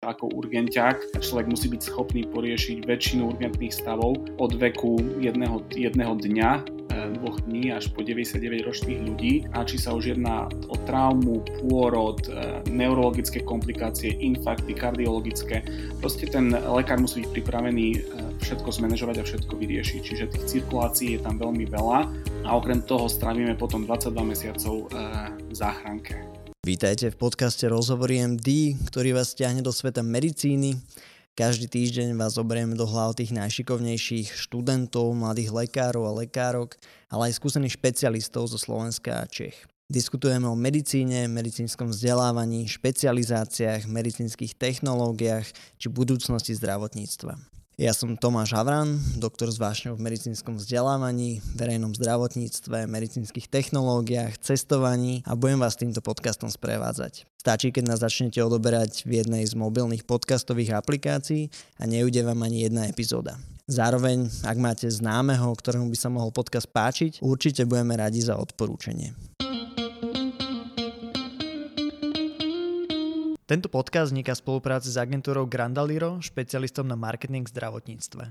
Ako urgentiak človek musí byť schopný poriešiť väčšinu urgentných stavov od veku jedného dňa, 2 dní až po 99-ročných ľudí. A či sa už jedná o traumu, pôrod, neurologické komplikácie, infarkty, kardiologické. Proste ten lekár musí byť pripravený všetko zmanéžovať a všetko vyriešiť. Čiže tých cirkulácií je tam veľmi veľa a okrem toho strávime potom 22 mesiacov v záchranke. Vítajte v podcaste Rozhovory MD, ktorý vás ťahne do sveta medicíny. Každý týždeň vás oberieme do hlav tých najšikovnejších študentov, mladých lekárov a lekárok, ale aj skúsených špecialistov zo Slovenska a Čech. Diskutujeme o medicíne, medicínskom vzdelávaní, špecializáciách, medicínskych technológiách či budúcnosti zdravotníctva. Ja som Tomáš Havran, doktor s vášňou v medicínskom vzdelávaní, verejnom zdravotníctve, medicínskych technológiách, cestovaní a budem vás týmto podcastom sprevádzať. Stačí, keď nás začnete odoberať v jednej z mobilných podcastových aplikácií a neujde vám ani jedna epizóda. Zároveň, ak máte známeho, ktorému by sa mohol podcast páčiť, určite budeme radi za odporúčanie. Tento podcast vzniká v spolupráci s agentúrou Grandaliro, špecialistom na marketing v zdravotníctve.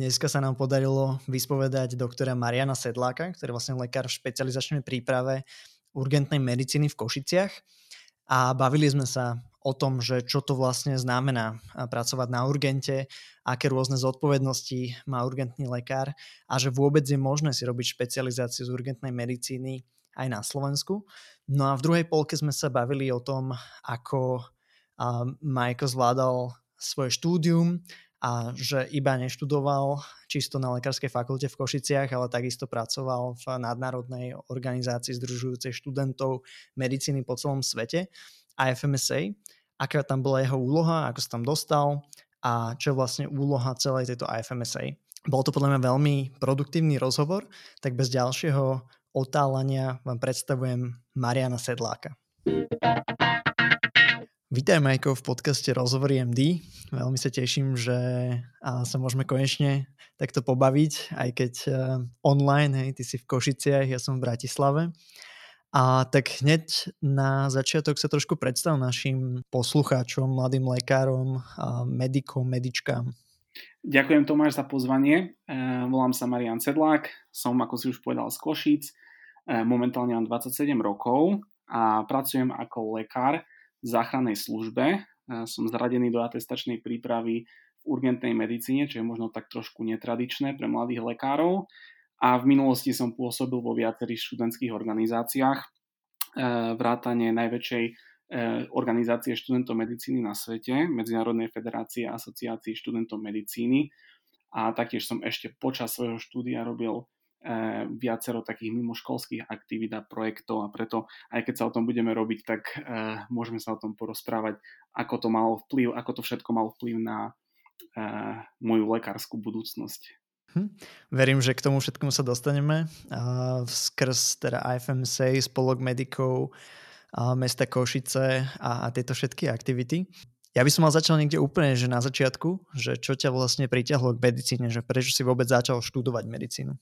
Dneska sa nám podarilo vyspovedať doktora Mariana Sedláka, ktorý je vlastne lekár v špecializačnej príprave urgentnej medicíny v Košiciach. A bavili sme sa o tom, že čo to vlastne znamená pracovať na urgente, aké rôzne zodpovednosti má urgentný lekár a že vôbec je možné si robiť špecializáciu z urgentnej medicíny aj na Slovensku. No a v druhej polke sme sa bavili o tom, ako Majko zvládal svoje štúdium a že iba neštudoval čisto na lekárskej fakulte v Košiciach, ale takisto pracoval v nadnárodnej organizácii združujúcej študentov medicíny po celom svete, IFMSA. Aká tam bola jeho úloha, ako sa tam dostal a čo je vlastne úloha celej tejto IFMSA. Bol to podľa mňa veľmi produktívny rozhovor, tak bez ďalšieho otálania vám predstavujem Mariana Sedláka. Vítaj, Majko, v podcaste Rozhovory MD. Veľmi sa teším, že sa môžeme konečne takto pobaviť, aj keď online, hej, ty si v Košiciach, ja som v Bratislave. A tak hneď na začiatok sa trošku predstav našim poslucháčom, mladým lekárom, medikom, medičkám. Ďakujem, Tomáš, za pozvanie. Volám sa Marian Sedlák, som, ako si už povedal, z Košíc. Momentálne mám 27 rokov a pracujem ako lekár v záchrannej službe. Som zaradený do atestačnej prípravy v urgentnej medicíne, čo je možno tak trošku netradičné pre mladých lekárov. A v minulosti som pôsobil vo viacerých študentských organizáciách, vrátane najväčšej organizácie študentov medicíny na svete, Medzinárodnej federácie a asociácií študentov medicíny. A taktiež som ešte počas svojho štúdia robil viacero takých mimoškolských aktivít a projektov, a preto aj keď sa o tom budeme robiť, tak môžeme sa o tom porozprávať, ako to všetko malo vplyv na moju lekárskú budúcnosť. Verím, že k tomu všetkému sa dostaneme skrz teda IFMSA, spolok Medico Mesta Košice a tieto všetky aktivity. Ja by som mal začal niekde úplne, že na začiatku, že čo ťa vlastne pritiahlo k medicíne, že prečo si vôbec začal študovať medicínu?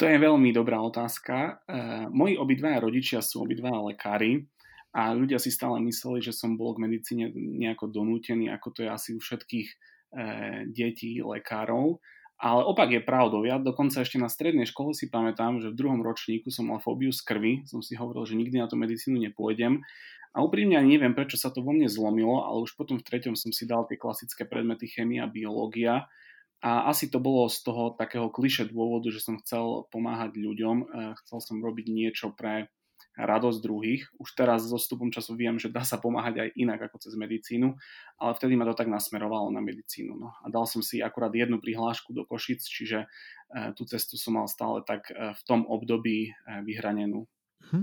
To je veľmi dobrá otázka. Moji obidvaja rodičia sú obidvaja lekári a ľudia si stále mysleli, že som bol k medicíne nejako donútený, ako to je asi u všetkých detí lekárov. Ale opak je pravdou. Ja dokonca ešte na strednej škole si pamätám, že v 2. ročníku som mal fóbiu z krvi. Som si hovoril, že nikdy na tú medicínu nepôjdem. A úprimne ani neviem, prečo sa to vo mne zlomilo, ale už potom v 3. som si dal tie klasické predmety chémia, biológia. A asi to bolo z toho takého klišé dôvodu, že som chcel pomáhať ľuďom, chcel som robiť niečo pre radosť druhých. Už teraz s odstupom času viem, že dá sa pomáhať aj inak ako cez medicínu, ale vtedy ma to tak nasmerovalo na medicínu. No. A dal som si akurát jednu prihlášku do Košic, čiže tú cestu som mal stále tak v tom období vyhranenú.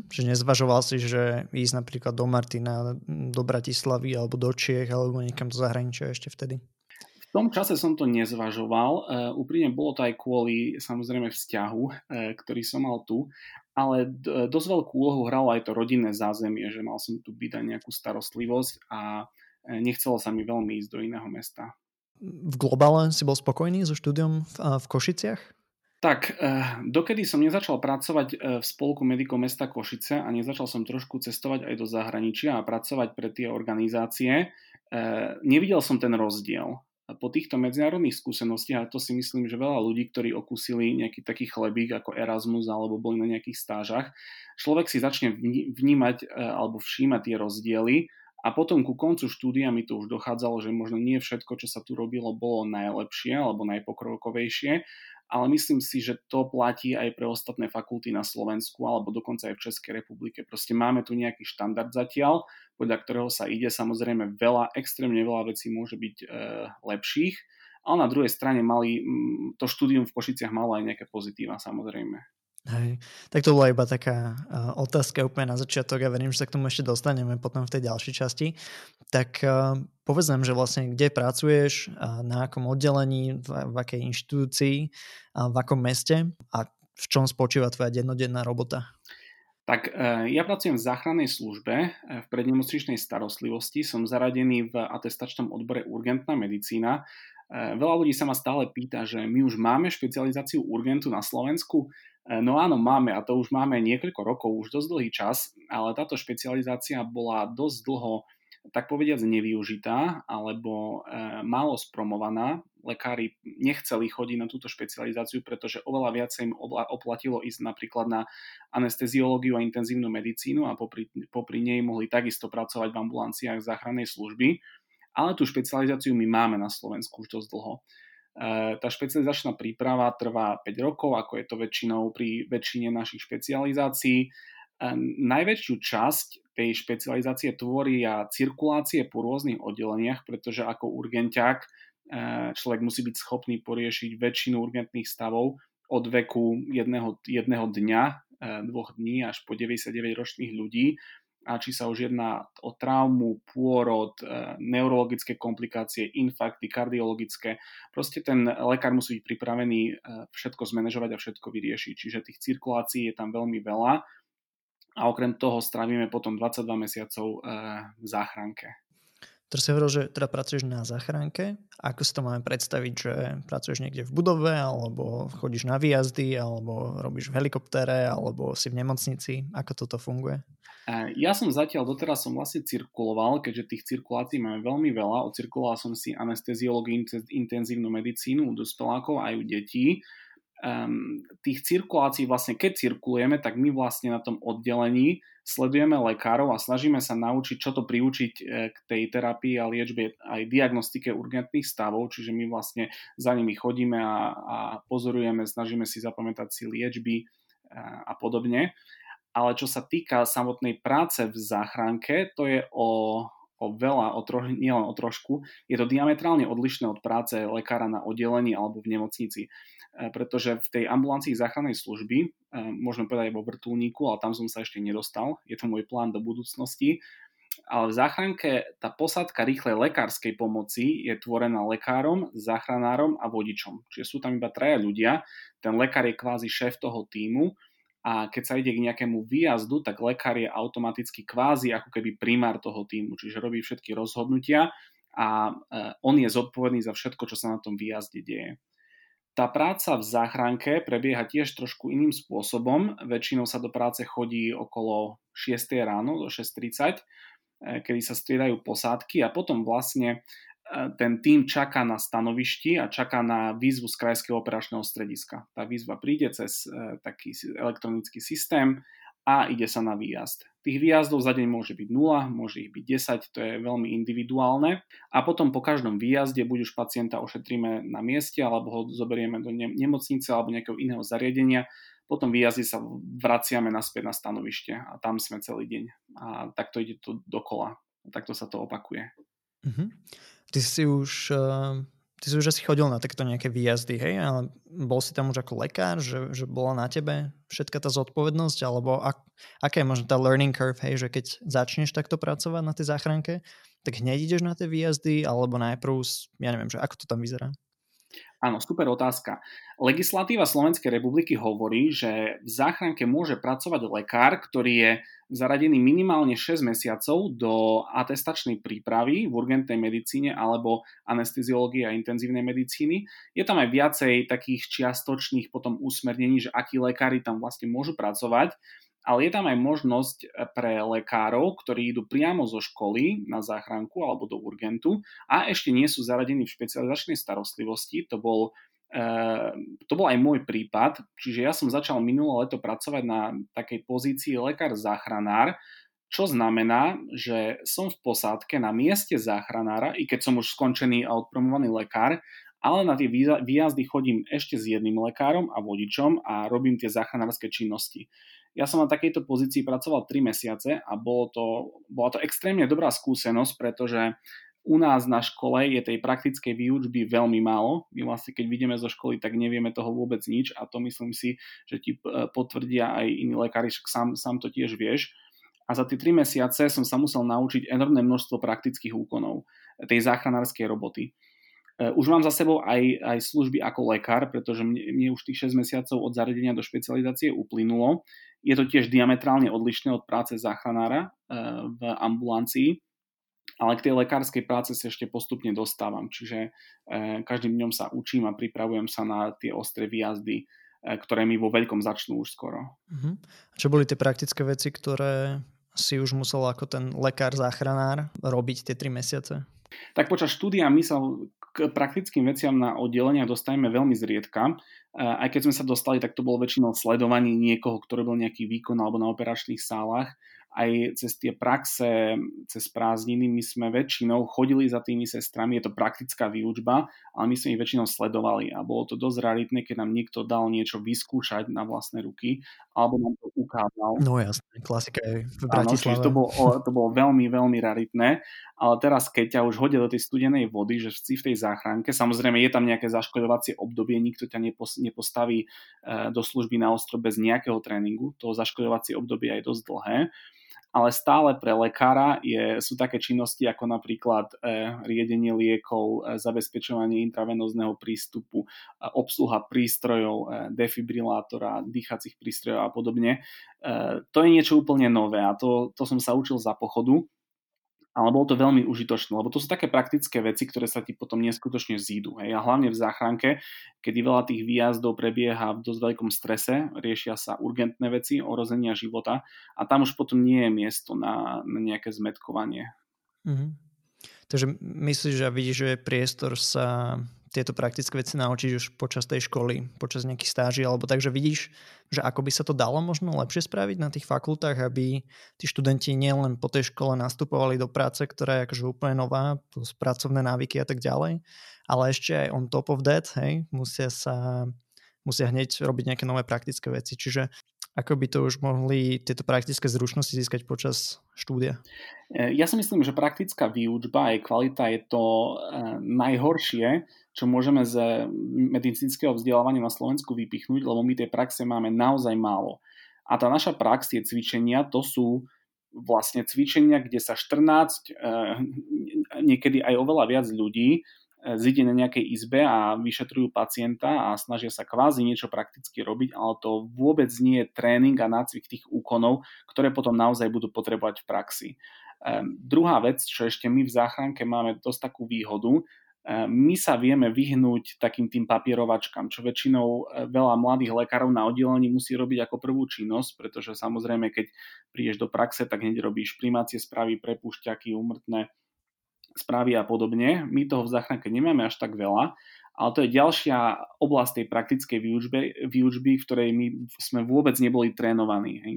Že nezvažoval si, že ísť napríklad do Martina, do Bratislavy alebo do Čiech alebo niekam do zahraničia ešte vtedy? V tom čase som to nezvažoval, úprimne bolo to aj kvôli samozrejme vzťahu, ktorý som mal tu, ale dosť veľkú úlohu hralo aj to rodinné zázemie, že mal som tu byť aj nejakú starostlivosť a nechcelo sa mi veľmi ísť do iného mesta. V globále si bol spokojný so štúdiom v Košiciach? Tak, dokedy som nezačal pracovať v spolku Medico Mesta Košice a nezačal som trošku cestovať aj do zahraničia a pracovať pre tie organizácie, nevidel som ten rozdiel. Po týchto medzinárodných skúsenostiach, a to si myslím, že veľa ľudí, ktorí okúsili nejaký taký chlebík ako Erasmus alebo boli na nejakých stážach, človek si začne vnímať alebo všímať tie rozdiely. A potom ku koncu štúdia mi to už dochádzalo, že možno nie všetko, čo sa tu robilo, bolo najlepšie alebo najpokrokovejšie, ale myslím si, že to platí aj pre ostatné fakulty na Slovensku alebo dokonca aj v Českej republike. Proste máme tu nejaký štandard zatiaľ, podľa ktorého sa ide. Samozrejme veľa, extrémne veľa vecí môže byť lepších, ale na druhej strane to štúdium v Košiciach malo aj nejaké pozitíva, samozrejme. Hej. Tak to bola iba taká otázka úplne na začiatok a verím, že sa k tomu ešte dostaneme potom v tej ďalšej časti. Tak povedz nám, že vlastne kde pracuješ, na akom oddelení, v akej inštitúcii, v akom meste a v čom spočíva tvoja dennodenná robota? Tak ja pracujem v záchrannej službe, v prednemocničnej starostlivosti, som zaradený v atestačnom odbore urgentná medicína. Veľa ľudí sa ma stále pýta, že my už máme špecializáciu urgentu na Slovensku. No áno, máme, a to už máme niekoľko rokov, už dosť dlhý čas, ale táto špecializácia bola dosť dlho, tak povediac, nevyužitá alebo málo spromovaná. Lekári nechceli chodiť na túto špecializáciu, pretože oveľa viac sa im oplatilo ísť napríklad na anesteziológiu a intenzívnu medicínu a popri nej mohli takisto pracovať v ambulanciách záchrannej služby. Ale tú špecializáciu my máme na Slovensku už dosť dlho. Tá špecializačná príprava trvá 5 rokov, ako je to väčšinou pri väčšine našich špecializácií. Najväčšiu časť tej špecializácie tvoria cirkulácie po rôznych oddeleniach, pretože ako urgenťák človek musí byť schopný poriešiť väčšinu urgentných stavov od veku jedného dňa, 2 dní až po 99-ročných ľudí. A či sa už jedná o traumu, pôrod, neurologické komplikácie, infarkty, kardiologické. Proste ten lekár musí byť pripravený všetko zmanéžovať a všetko vyriešiť. Čiže tých cirkulácií je tam veľmi veľa a okrem toho strávime potom 22 mesiacov v záchranke. Teraz si hovoril, že teda pracuješ na záchranke. Ako si to máme predstaviť, že pracuješ niekde v budove, alebo chodíš na výjazdy, alebo robíš v helikoptére, alebo si v nemocnici? Ako toto funguje? Ja som doteraz som vlastne cirkuloval, keďže tých cirkulácií máme veľmi veľa. Ocirkuloval som si anesteziológiu, intenzívnu medicínu u dospelákov aj u detí. Tých cirkulácií vlastne, keď cirkulujeme, tak my vlastne na tom oddelení sledujeme lekárov a snažíme sa naučiť, čo to priučiť k tej terapii a liečbe aj diagnostike urgentných stavov, čiže my vlastne za nimi chodíme a pozorujeme, snažíme si zapamätať si liečby a podobne. Ale čo sa týka samotnej práce v záchranke, to je nielen o trošku, je to diametrálne odlišné od práce lekára na oddelení alebo v nemocnici, pretože v tej ambulancii záchrannej služby, môžeme povedať aj vo vrtuľníku, ale tam som sa ešte nedostal, je to môj plán do budúcnosti, ale v záchranke tá posádka rýchlej lekárskej pomoci je tvorená lekárom, záchranárom a vodičom, čiže sú tam iba 3 ľudia, ten lekár je kvázi šéf toho tímu. A keď sa ide k nejakému výjazdu, tak lekár je automaticky kvázi ako keby primár toho tímu, čiže robí všetky rozhodnutia a on je zodpovedný za všetko, čo sa na tom výjazde deje. Tá práca v záchranke prebieha tiež trošku iným spôsobom. Väčšinou sa do práce chodí okolo 6 ráno do 6:30, kedy sa striedajú posádky a potom vlastne ten tím čaká na stanovišti a čaká na výzvu z krajského operačného strediska. Tá výzva príde cez taký elektronický systém a ide sa na výjazd. Tých výjazdov za deň môže byť 0, môže ich byť 10, to je veľmi individuálne. A potom po každom výjazde buď už pacienta ošetríme na mieste, alebo ho zoberieme do nemocnice alebo nejakého iného zariadenia. Potom výjazde sa vraciame naspäť na stanovište a tam sme celý deň. A takto ide to dokola. A takto sa to opakuje. Mhm. Ty si už asi chodil na takto nejaké výjazdy, hej? Ale bol si tam už ako lekár, že bola na tebe všetka tá zodpovednosť? Alebo aká je možno tá learning curve, hej? Že keď začneš takto pracovať na tej záchranke, tak hneď ideš na tie výjazdy? Alebo najprv, ja neviem, že ako to tam vyzerá? Áno, super otázka. Legislatíva Slovenskej republiky hovorí, že v záchranke môže pracovať lekár, ktorý je zaradený minimálne 6 mesiacov do atestačnej prípravy v urgentnej medicíne alebo anesteziológie a intenzívnej medicíny. Je tam aj viacej takých čiastočných potom usmernení, že akí lekári tam vlastne môžu pracovať. Ale je tam aj možnosť pre lekárov, ktorí idú priamo zo školy na záchranku alebo do urgentu a ešte nie sú zaradení v špecializačnej starostlivosti. To bol aj môj prípad. Čiže ja som začal minulé leto pracovať na takej pozícii lekár-záchranár, čo znamená, že som v posádke na mieste záchranára, i keď som už skončený a odpromovaný lekár, ale na tie výjazdy chodím ešte s jedným lekárom a vodičom a robím tie záchranárske činnosti. Ja som na takejto pozícii pracoval 3 mesiace a bola to extrémne dobrá skúsenosť, pretože u nás na škole je tej praktickej výučby veľmi málo. My vlastne keď vidíme zo školy, tak nevieme toho vôbec nič a to myslím si, že ti potvrdia aj iní lekári, však sám to tiež vieš. A za tie 3 mesiace som sa musel naučiť enormné množstvo praktických úkonov tej záchranárskej roboty. Už mám za sebou aj služby ako lekár, pretože mne už tých 6 mesiacov od zaradenia do špecializácie uplynulo. Je to tiež diametrálne odlišné od práce záchranára v ambulancii, ale k tej lekárskej práce sa ešte postupne dostávam. Čiže každým dňom sa učím a pripravujem sa na tie ostré výjazdy, ktoré mi vo veľkom začnú už skoro. Čo boli tie praktické veci, ktoré si už musel ako ten lekár záchranár robiť tie 3 mesiace? Tak počas štúdia my sa k praktickým veciam na oddeleniach dostajeme veľmi zriedka. Aj keď sme sa dostali, tak to bolo väčšinou sledovanie niekoho, ktorý bol nejaký výkon alebo na operačných sálach. Aj cez tie praxe, cez prázdniny my sme väčšinou chodili za tými sestrami, je to praktická výučba, ale my sme ich väčšinou sledovali a bolo to dosť raritné, keď nám niekto dal niečo vyskúšať na vlastné ruky alebo nám to ukázal. No jasné, klasika je v Bratislave. Áno, to bolo veľmi, veľmi raritné, ale teraz keď ťa už hodia do tej studenej vody, že si v tej záchranke, samozrejme je tam nejaké zaškoľovacie obdobie, nikto ťa nepostaví do služby na ostro bez nejakého tréningu, to zaškoľovacie obdobie je dosť dlhé. Ale stále pre lekára sú také činnosti ako napríklad riadenie liekov, zabezpečovanie intravenózneho prístupu, obsluha prístrojov, defibrilátora, dýchacích prístrojov a podobne. To je niečo úplne nové a to som sa učil za pochodu, ale bolo to veľmi užitočné, lebo to sú také praktické veci, ktoré sa ti potom neskutočne zídu. Hej. A hlavne v záchranke, kedy veľa tých výjazdov prebieha v dosť veľkom strese, riešia sa urgentné veci, ohrozenia života a tam už potom nie je miesto na nejaké zmätkovanie. Mhm. Takže myslíš, že vidíš, že je priestor sa tieto praktické veci naučiť už počas tej školy, počas nejakých stáží, alebo takže vidíš, že ako by sa to dalo možno lepšie spraviť na tých fakultách, aby tí študenti nielen po tej škole nastupovali do práce, ktorá je akože úplne nová, plus pracovné návyky a tak ďalej, ale ešte aj on top of that, hej, musia hneď robiť nejaké nové praktické veci, čiže ako by to už mohli tieto praktické zručnosti získať počas štúdia? Ja si myslím, že praktická výučba aj kvalita je to najhoršie, čo môžeme z medicínskeho vzdelávania na Slovensku vypichnúť, lebo my tej praxe máme naozaj málo. A tá naša prax, tie cvičenia, to sú vlastne cvičenia, kde sa 14, niekedy aj oveľa viac ľudí zíde na nejakej izbe a vyšetrujú pacienta a snažia sa kvázi niečo prakticky robiť, ale to vôbec nie je tréning a nácvik tých úkonov, ktoré potom naozaj budú potrebovať v praxi. Druhá vec, čo ešte my v záchranke máme dosť takú výhodu, my sa vieme vyhnúť takým tým papierovačkám, čo väčšinou veľa mladých lekárov na oddelení musí robiť ako prvú činnosť, pretože samozrejme, keď prídeš do praxe, tak hneď robíš primacie správy, prepúšťaky, úmrtné správy a podobne. My toho v záchranke nemáme až tak veľa, ale to je ďalšia oblasť tej praktickej výučby, v ktorej my sme vôbec neboli trénovaní. Hej.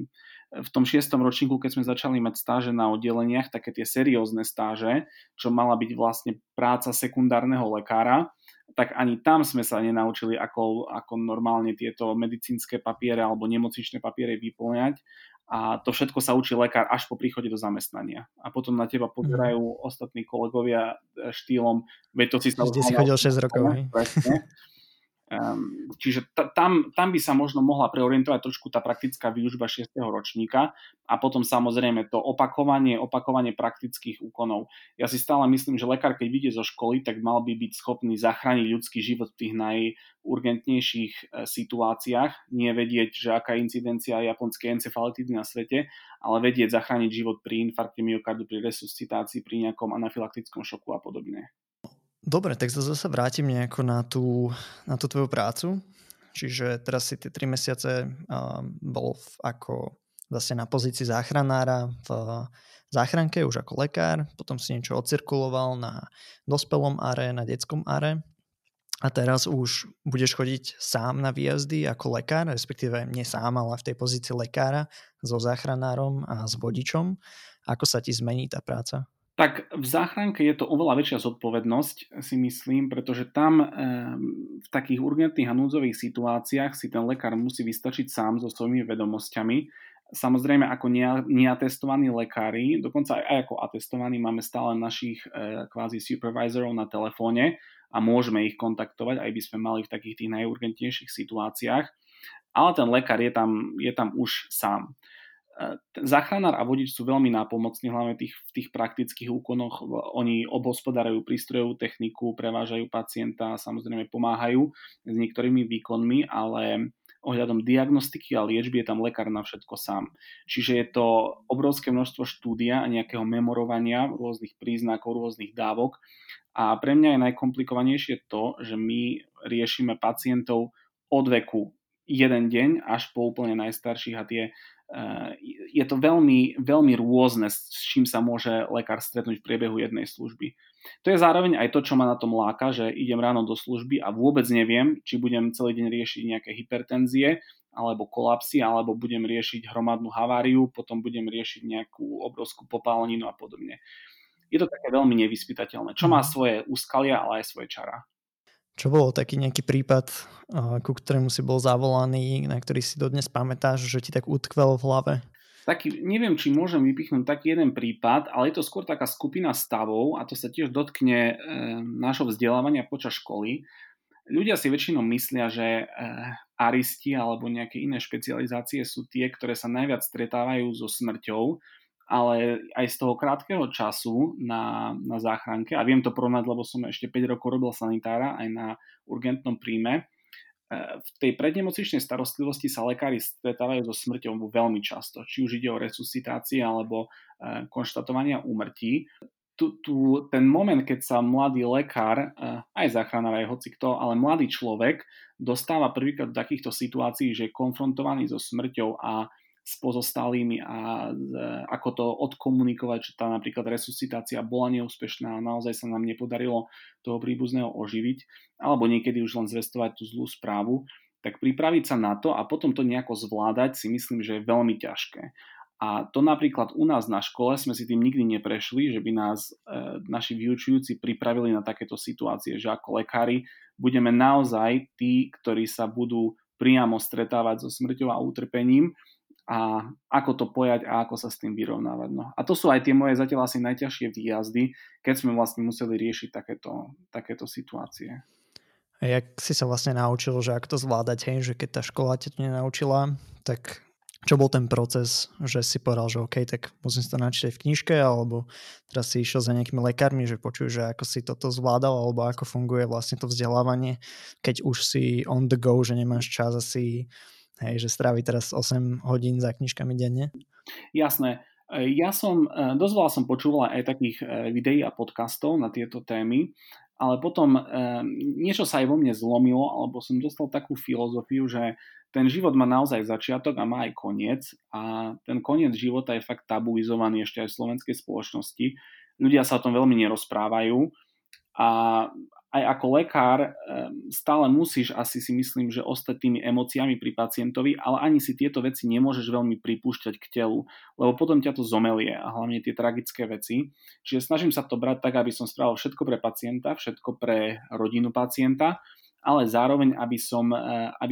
V tom 6. ročníku, keď sme začali mať stáže na oddeleniach, také tie seriózne stáže, čo mala byť vlastne práca sekundárneho lekára, tak ani tam sme sa nenaučili, ako normálne tieto medicínske papiere alebo nemocničné papiere vyplňať. A to všetko sa učí lekár až po príchode do zamestnania. A potom na teba pozerajú ostatní kolegovia štýlom, veď to si sa... Kde si chodil 6 rokov. Čiže tam by sa možno mohla preorientovať trošku tá praktická výučba 6. ročníka a potom samozrejme to opakovanie praktických úkonov. Ja si stále myslím, že lekár, keď vyjde zo školy, tak mal by byť schopný zachrániť ľudský život v tých najurgentnejších situáciách, nie vedieť, že aká je incidencia japonskej encefalitidy na svete, ale vedieť zachrániť život pri infarkte myokardu, pri resuscitácii, pri nejakom anafylaktickom šoku a podobne. Dobre, tak zase vrátim nejako na tú tvoju prácu. Čiže teraz si tie 3 mesiace bol ako vlastne na pozícii záchranára v záchranke, už ako lekár, potom si niečo odcirkuloval na dospelom are, na detskom are a teraz už budeš chodiť sám na výjazdy ako lekár, respektíve nie sám, ale v tej pozícii lekára so záchranárom a s vodičom. Ako sa ti zmení tá práca? Tak v záchranke je to oveľa väčšia zodpovednosť, si myslím, pretože tam v takých urgentných a núdzových situáciách si ten lekár musí vystačiť sám so svojimi vedomosťami. Samozrejme ako neatestovaní lekári, dokonca aj ako atestovaní, máme stále našich kvázi supervisorov na telefóne a môžeme ich kontaktovať, aj by sme mali v takých tých najurgentnejších situáciách. Ale ten lekár je tam už sám. Záchranár a vodič sú veľmi nápomocní, hlavne v tých praktických úkonoch. Oni obhospodárajú prístrojovú techniku, prevážajú pacienta, samozrejme pomáhajú s niektorými výkonmi, ale ohľadom diagnostiky a liečby je tam lekár na všetko sám. Čiže je to obrovské množstvo štúdia a nejakého memorovania rôznych príznakov, rôznych dávok. A pre mňa je najkomplikovanejšie to, že my riešime pacientov od veku jeden deň až po úplne najstarších a je to veľmi, veľmi rôzne, s čím sa môže lekár stretnúť v priebehu jednej služby. To je zároveň aj to, čo ma na tom láka, že idem ráno do služby a vôbec neviem, či budem celý deň riešiť nejaké hypertenzie alebo kolapsy, alebo budem riešiť hromadnú haváriu, potom budem riešiť nejakú obrovskú popáleninu a podobne. Je to také veľmi nevyspytateľné, čo má svoje úskalia, ale aj svoje čara. Čo bol taký nejaký prípad, ku ktorému si bol zavolaný, na ktorý si dodnes pamätáš, že ti tak utkvel v hlave? Taký, neviem, či môžem vypichnúť taký jeden prípad, ale je to skôr taká skupina stavov a to sa tiež dotkne nášho vzdelávania počas školy. Ľudia si väčšinou myslia, že aristi alebo nejaké iné špecializácie sú tie, ktoré sa najviac stretávajú so smrťou, ale aj z toho krátkeho času na záchranke, a viem to porovnať, lebo som ešte 5 rokov robil sanitára aj na urgentnom príjme, v tej prednemocničnej starostlivosti sa lekári stretávajú so smrťou veľmi často, či už ide o resuscitácie alebo konštatovania úmrtí. Ten moment, keď sa mladý lekár, aj záchranár, aj hocikto, ale mladý človek dostáva prvýkrát do takýchto situácií, že je konfrontovaný so smrťou a s pozostalými a ako to odkomunikovať, že tá napríklad resuscitácia bola neúspešná a naozaj sa nám nepodarilo toho príbuzného oživiť, alebo niekedy už len zvestovať tú zlú správu, tak pripraviť sa na to a potom to nejako zvládať si myslím, že je veľmi ťažké. A to napríklad u nás na škole sme si tým nikdy neprešli, že by nás naši vyučujúci pripravili na takéto situácie, že ako lekári budeme naozaj tí, ktorí sa budú priamo stretávať so smrťou a utrpením, a ako to pojať a ako sa s tým vyrovnávať. No. A to sú aj tie moje zatiaľ asi najťažšie výjazdy, keď sme vlastne museli riešiť takéto situácie. A jak si sa vlastne naučil, že ako to zvládať, hej, že keď tá škola ťa to nenaučila, tak čo bol ten proces, že si povedal, že OK, tak musím si to načítať v knižke, alebo teraz si išiel za nejakými lekármi, že počuj, že ako si toto zvládal, alebo ako funguje vlastne to vzdelávanie, keď už si on the go, že nemáš čas asi... Hej, že strávi teraz 8 hodín za knižkami denne? Jasné. Ja som počúval aj takých videí a podcastov na tieto témy, ale potom niečo sa aj vo mne zlomilo, alebo som dostal takú filozofiu, že ten život má naozaj začiatok a má aj koniec a ten koniec života je fakt tabuizovaný ešte aj v slovenskej spoločnosti. Ľudia sa o tom veľmi nerozprávajú a aj ako lekár stále musíš asi si myslím, že ostať tými emóciami pri pacientovi, ale ani si tieto veci nemôžeš veľmi pripúšťať k telu, lebo potom ťa to zomelie a hlavne tie tragické veci. Čiže snažím sa to brať tak, aby som spravil všetko pre pacienta, všetko pre rodinu pacienta, ale zároveň, aby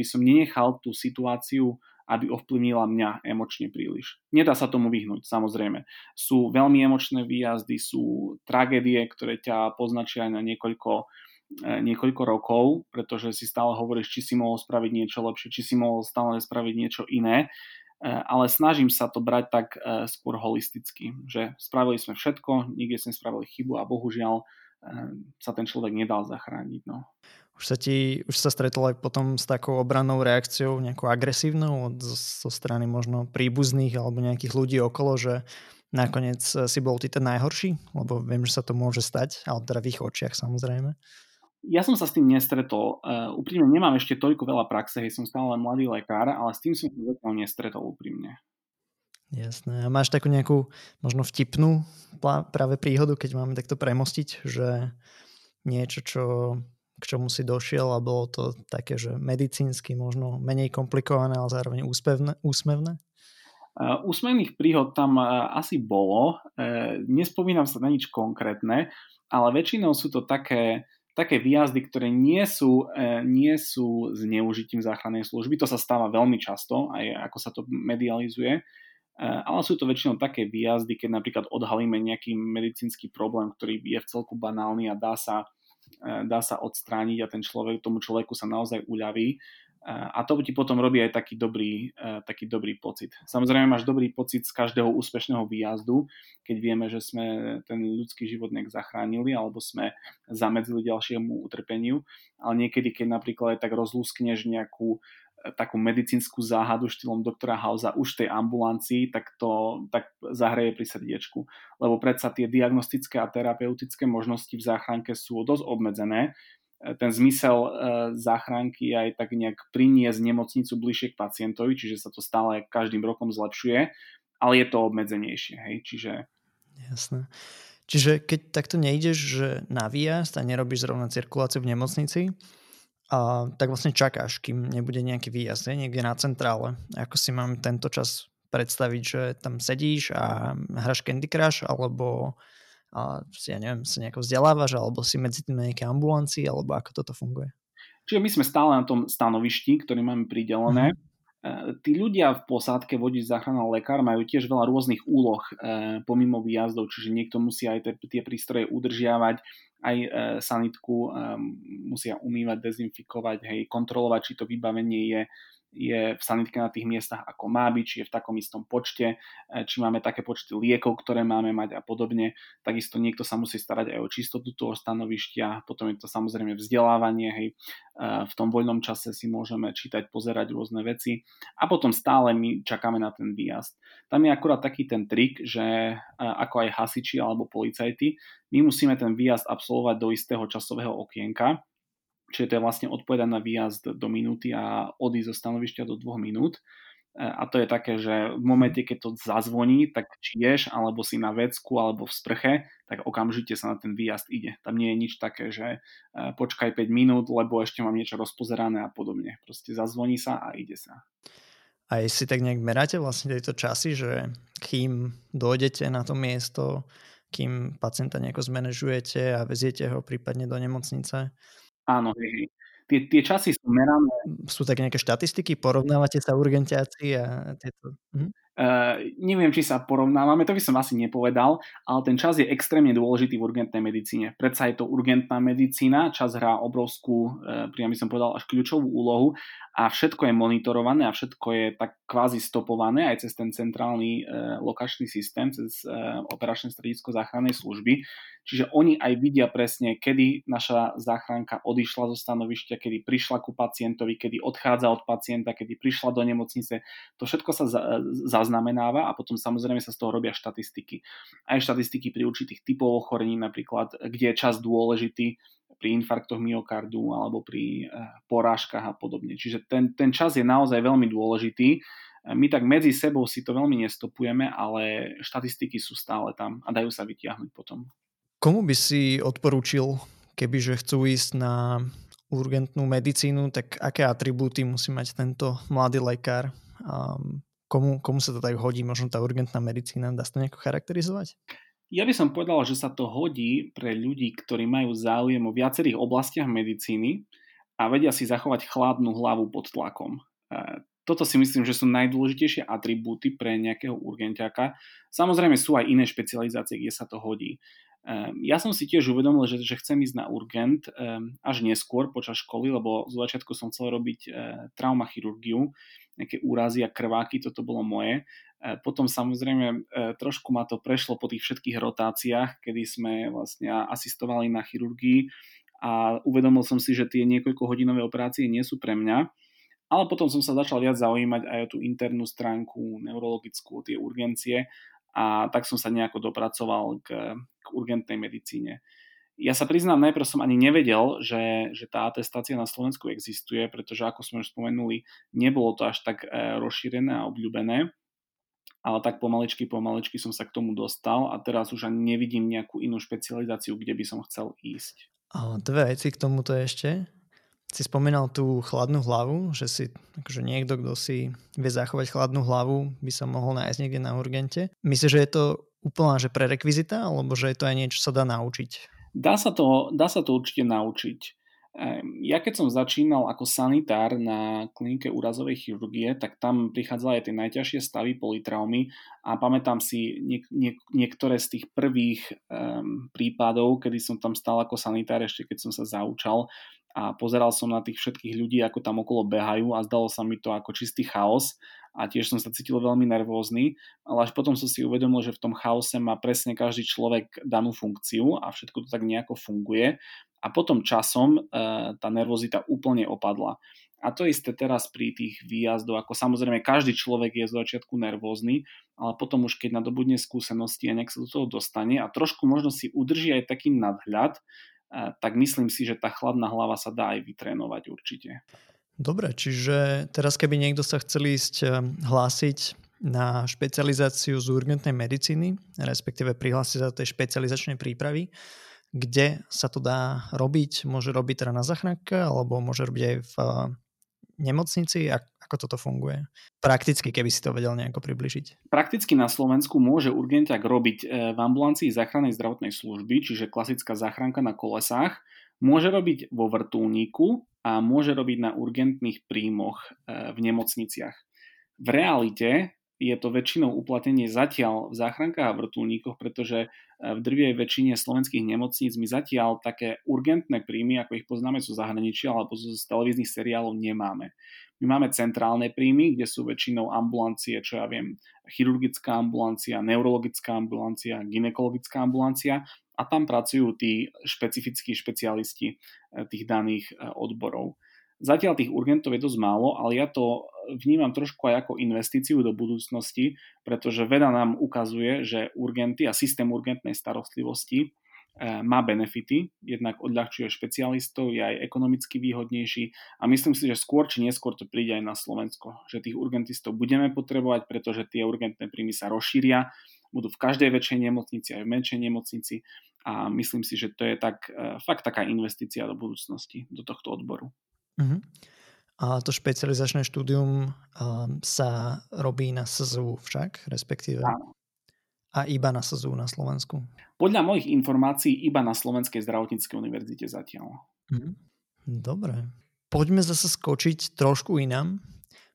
som nenechal tú situáciu, aby ovplyvnila mňa emočne príliš. Nedá sa tomu vyhnúť, samozrejme. Sú veľmi emočné výjazdy, sú tragédie, ktoré ťa poznačia na niekoľko niekoľko rokov, pretože si stále hovoríš, či si mohol spraviť niečo lepšie, či si mohol stále spraviť niečo iné, ale snažím sa to brať tak skôr holisticky, že spravili sme všetko, nikde sme spravili chybu a bohužiaľ sa ten človek nedal zachrániť. No. Už sa stretol aj potom s takou obrannou reakciou, nejakou agresívnou zo strany možno príbuzných alebo nejakých ľudí okolo, že nakoniec si bol ty ten najhorší? Lebo viem, že sa to môže stať, ale teda v ich očiach samozrejme. Ja som sa s tým nestretol. Úprimne nemám ešte toľko veľa praxe, hej, som stále mladý lekár, ale s tým som sa zatiaľ nestretol úprimne. Jasné. A máš takú nejakú možno vtipnú práve príhodu, keď máme takto premostiť, že niečo, k čomu si došiel a bolo to také, že medicínsky možno menej komplikované, ale zároveň úsmevné? Úsmevných príhod tam asi bolo. Nespomínam sa na nič konkrétne, ale väčšinou sú to také výjazdy, ktoré nie sú zneužitím záchrannej služby. To sa stáva veľmi často, aj ako sa to medializuje. Ale sú to väčšinou také výjazdy, keď napríklad odhalíme nejaký medicínsky problém, ktorý je vcelku banálny a dá sa odstrániť a tomu človeku sa naozaj uľaví. A to ti potom robí aj taký dobrý pocit. Samozrejme máš dobrý pocit z každého úspešného výjazdu, keď vieme, že sme ten ľudský život nejak zachránili alebo sme zamedzili ďalšiemu utrpeniu. Ale niekedy, keď napríklad tak rozlúskneš nejakú takú medicínsku záhadu štýlom doktora Hausa už v tej ambulancii, tak to tak zahreje pri srdiečku. Lebo predsa tie diagnostické a terapeutické možnosti v záchranke sú dosť obmedzené. Ten zmysel záchranky je aj tak nejak priniesť nemocnicu bližšie k pacientovi, čiže sa to stále každým rokom zlepšuje, ale je to obmedzenejšie. Hej? Jasné. Čiže keď takto nejdeš že na výjazd a nerobíš zrovna cirkuláciu v nemocnici, tak vlastne čakáš, kým nebude nejaký výjazd, niekde na centrále. Ako si mám tento čas predstaviť, že tam sedíš a hráš Candy Crush, alebo sa nejako vzdelávaš, alebo si medzi tým na nejaké ambulancii, alebo ako toto funguje? Čiže my sme stále na tom stanovišti, ktoré máme pridelené. Tí ľudia v posádke, vodič, záchranný lekár majú tiež veľa rôznych úloh pomimo výjazdov, čiže niekto musí aj tie prístroje udržiavať, aj sanitku musia umývať, dezinfikovať, hej, kontrolovať, či to vybavenie je v sanitke na tých miestach, ako má byť, či je v takom istom počte, či máme také počty liekov, ktoré máme mať a podobne. Takisto niekto sa musí starať aj o čistotu toho stanovištia, potom je to samozrejme vzdelávanie, hej. V tom voľnom čase si môžeme čítať, pozerať rôzne veci a potom stále my čakáme na ten výjazd. Tam je akurát taký ten trik, že ako aj hasiči alebo policajti, my musíme ten výjazd absolvovať do istého časového okienka, čiže to je vlastne odpovedať na výjazd do minúty a odísť zo stanovišťa do 2 minút. A to je také, že v momente, keď to zazvoní, tak či ješ, alebo si na vecku, alebo v sprche, tak okamžite sa na ten výjazd ide. Tam nie je nič také, že počkaj 5 minút, lebo ešte mám niečo rozpozerané a podobne. Proste zazvoní sa a ide sa. A si tak nejak meráte vlastne tieto časy, že kým dojdete na to miesto, kým pacienta nejako zmanéžujete a veziete ho prípadne do nemocnice? Áno, hej. Tie časy sú merané. Sú také nejaké štatistiky? Porovnávate sa urgentácii a tieto? Neviem, či sa porovnávame, to by som asi nepovedal, ale ten čas je extrémne dôležitý v urgentnej medicíne. Predsa je to urgentná medicína, čas hrá obrovskú, priam by som povedal, až kľúčovú úlohu a všetko je monitorované a všetko je tak kvázi stopované aj cez ten centrálny lokačný systém, cez operačné stredisko záchrannej služby. Čiže oni aj vidia presne, kedy naša záchranka odišla zo stanovišťa, kedy prišla ku pacientovi, kedy odchádza od pacienta, kedy prišla do nemocnice. To všetko sa zaznamenáva a potom samozrejme sa z toho robia štatistiky. Aj štatistiky pri určitých typov ochorení, napríklad, kde je čas dôležitý, pri infarktoch myokardu alebo pri porážkach a podobne. Čiže ten čas je naozaj veľmi dôležitý. My tak medzi sebou si to veľmi nestopujeme, ale štatistiky sú stále tam a dajú sa vytiahnuť potom. Komu by si odporúčil, kebyže chcú ísť na urgentnú medicínu, tak aké atribúty musí mať tento mladý lekár? Komu sa to tak hodí? Možno tá urgentná medicína, dá sa to nejako charakterizovať? Ja by som povedal, že sa to hodí pre ľudí, ktorí majú záujem o viacerých oblastiach medicíny a vedia si zachovať chladnú hlavu pod tlakom. Toto si myslím, že sú najdôležitejšie atribúty pre nejakého urgentiaka. Samozrejme sú aj iné špecializácie, kde sa to hodí. Ja som si tiež uvedomil, že chcem ísť na urgent až neskôr počas školy, lebo z začiatku som chcel robiť traumachirurgiu, nejaké úrazy a krváky, toto bolo moje. Potom samozrejme trošku ma to prešlo po tých všetkých rotáciách, kedy sme vlastne asistovali na chirurgii a uvedomil som si, že tie niekoľkohodinové operácie nie sú pre mňa. Ale potom som sa začal viac zaujímať aj o tú internú stránku, neurologickú, o tie urgencie a tak som sa nejako dopracoval k urgentnej medicíne. Ja sa priznám, najprv som ani nevedel, že tá atestácia na Slovensku existuje, pretože ako sme už spomenuli, nebolo to až tak rozšírené a obľúbené, ale tak pomaličky som sa k tomu dostal a teraz už ani nevidím nejakú inú špecializáciu, kde by som chcel ísť. A dve veci k tomuto ešte. Si spomínal tú chladnú hlavu, že si akože niekto, kto si vie zachovať chladnú hlavu, by sa mohol nájsť niekde na urgente. Myslíš, že je to úplná že prerekvizita, alebo že je to aj niečo, čo sa dá naučiť? Dá sa to určite naučiť. Ja keď som začínal ako sanitár na klinike úrazovej chirurgie, tak tam prichádzali aj tie najťažšie stavy politraumy a pamätám si niektoré z tých prvých prípadov, kedy som tam stál ako sanitár, ešte keď som sa zaučal, a pozeral som na tých všetkých ľudí, ako tam okolo behajú a zdalo sa mi to ako čistý chaos a tiež som sa cítil veľmi nervózny, ale až potom som si uvedomil, že v tom chaose má presne každý človek danú funkciu a všetko to tak nejako funguje a potom časom tá nervozita úplne opadla. A to isté teraz pri tých výjazdoch, ako samozrejme každý človek je z začiatku nervózny, ale potom už keď nadobudne skúsenosti a nejak sa do toho dostane a trošku možno si udrží aj taký nadhľad, tak myslím si, že tá chladná hlava sa dá aj vytrénovať určite. Dobre, čiže teraz keby niekto sa chcel ísť hlásiť na špecializáciu z urgentnej medicíny, respektíve prihlásiť sa do tej špecializačnej prípravy, kde sa to dá robiť? Môže robiť teda na záchranke, alebo môže robiť aj v nemocnici? Ako toto funguje? Prakticky, keby si to vedel nejako približiť. Prakticky na Slovensku môže urgentiak robiť v ambulancii záchrannej zdravotnej služby, čiže klasická záchranka na kolesách. Môže robiť vo vrtuľníku a môže robiť na urgentných príjmoch v nemocniciach. V realite je to väčšinou uplatnenie zatiaľ v záchrankách a vrtuľníkoch, pretože v drvivej väčšine slovenských nemocníc my zatiaľ také urgentné príjmy, ako ich poznáme zo zahraničia alebo z televíznych seriálov, nemáme. My máme centrálne príjmy, kde sú väčšinou ambulancie, čo ja viem, chirurgická ambulancia, neurologická ambulancia, gynekologická ambulancia a tam pracujú tí špecifickí špecialisti tých daných odborov. Zatiaľ tých urgentov je dosť málo, ale ja to vnímam trošku aj ako investíciu do budúcnosti, pretože veda nám ukazuje, že urgenty a systém urgentnej starostlivosti má benefity, jednak odľahčuje špecialistov, je aj ekonomicky výhodnejší a myslím si, že skôr či neskôr to príde aj na Slovensko, že tých urgentistov budeme potrebovať, pretože tie urgentné príjmy sa rozšíria, budú v každej väčšej nemocnici aj v menšej nemocnici a myslím si, že to je tak, fakt taká investícia do budúcnosti, do tohto odboru. Uh-huh. A to špecializačné štúdium sa robí na SZU však, respektíve? Áno. A iba na SZU na Slovensku? Podľa mojich informácií iba na Slovenskej zdravotníckej univerzite zatiaľ. Uh-huh. Dobre. Poďme zase skočiť trošku inam.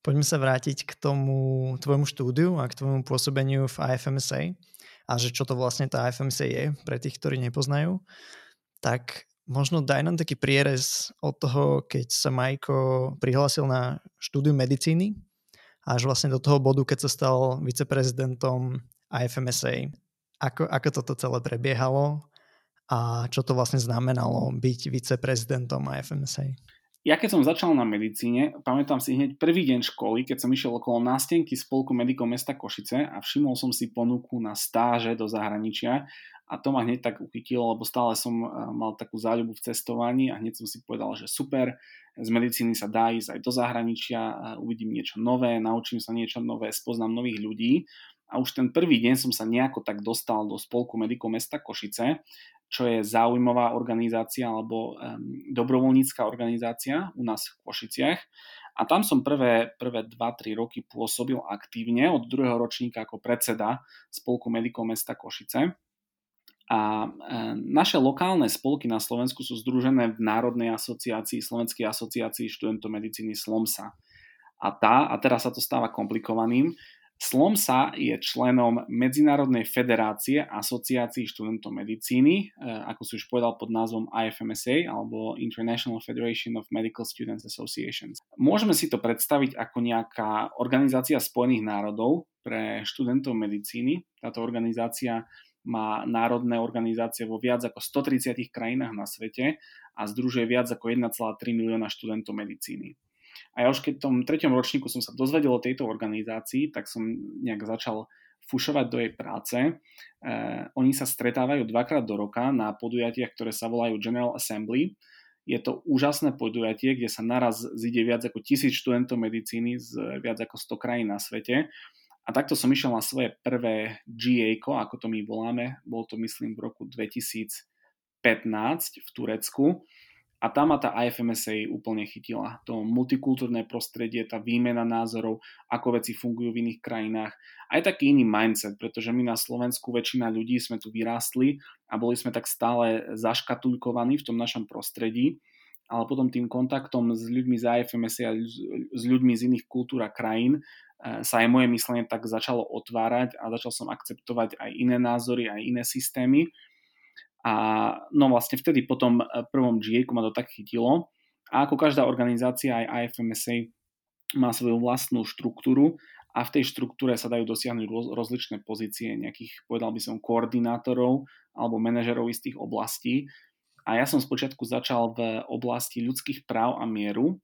Poďme sa vrátiť k tomu tvojmu štúdiu a k tvojmu pôsobeniu v IFMSA a že čo to vlastne tá IFMSA je pre tých, ktorí nepoznajú. Tak možno daj nám taký prierez od toho, keď sa Majko prihlásil na štúdium medicíny až vlastne do toho bodu, keď sa stal viceprezidentom IFMSA. Ako toto celé prebiehalo a čo to vlastne znamenalo byť viceprezidentom IFMSA? Ja keď som začal na medicíne, pamätám si hneď prvý deň školy, keď som išiel okolo nástenky spolku Medico Mesta Košice a všimol som si ponuku na stáže do zahraničia a to ma hneď tak uchytilo, lebo stále som mal takú záľubu v cestovaní a hneď som si povedal, že super, z medicíny sa dá ísť aj do zahraničia, uvidím niečo nové, naučím sa niečo nové, spoznám nových ľudí a už ten prvý deň som sa nejako tak dostal do spolku Medico Mesta Košice, čo je záujmová organizácia alebo dobrovoľnícka organizácia u nás v Košiciach. A tam som prvé 2-3 roky pôsobil aktívne od druhého ročníka ako predseda spolku Medico Mesta Košice. A naše lokálne spolky na Slovensku sú združené v Národnej asociácii, Slovenskej asociácii študentov medicíny Slomsa. A teraz sa to stáva komplikovaným, Slomsa je členom Medzinárodnej federácie asociácií študentov medicíny, ako si už povedal, pod názvom IFMSA alebo International Federation of Medical Students Associations. Môžeme si to predstaviť ako nejaká organizácia Spojených národov pre študentov medicíny. Táto organizácia má národné organizácie vo viac ako 130 krajinách na svete a združuje viac ako 1,3 milióna študentov medicíny. A ja už keď v tom treťom ročníku som sa dozvedel o tejto organizácii, tak som nejak začal fušovať do jej práce. Oni sa stretávajú dvakrát do roka na podujatiach, ktoré sa volajú General Assembly. Je to úžasné podujatie, kde sa naraz zíde viac ako 1000 študentov medicíny z viac ako 100 krajín na svete. A takto som išiel na svoje prvé GA-ko, ako to my voláme. Bol to myslím v roku 2015 v Turecku. A tam ma tá IFMSA úplne chytila. To multikultúrne prostredie, tá výmena názorov, ako veci fungujú v iných krajinách. Aj taký iný mindset, pretože my na Slovensku väčšina ľudí sme tu vyrástli a boli sme tak stále zaškatulkovaní v tom našom prostredí. Ale potom tým kontaktom s ľuďmi z IFMSA a s ľuďmi z iných kultúr a krajín sa aj moje myslenie tak začalo otvárať a začal som akceptovať aj iné názory, aj iné systémy. A no vlastne vtedy po tom prvom GA-ku ma to tak chytilo. A ako každá organizácia, aj IFMSA má svoju vlastnú štruktúru a v tej štruktúre sa dajú dosiahnuť rozličné pozície nejakých, povedal by som, koordinátorov alebo manažerov istých oblastí. A ja som spočiatku začal v oblasti ľudských práv a mieru.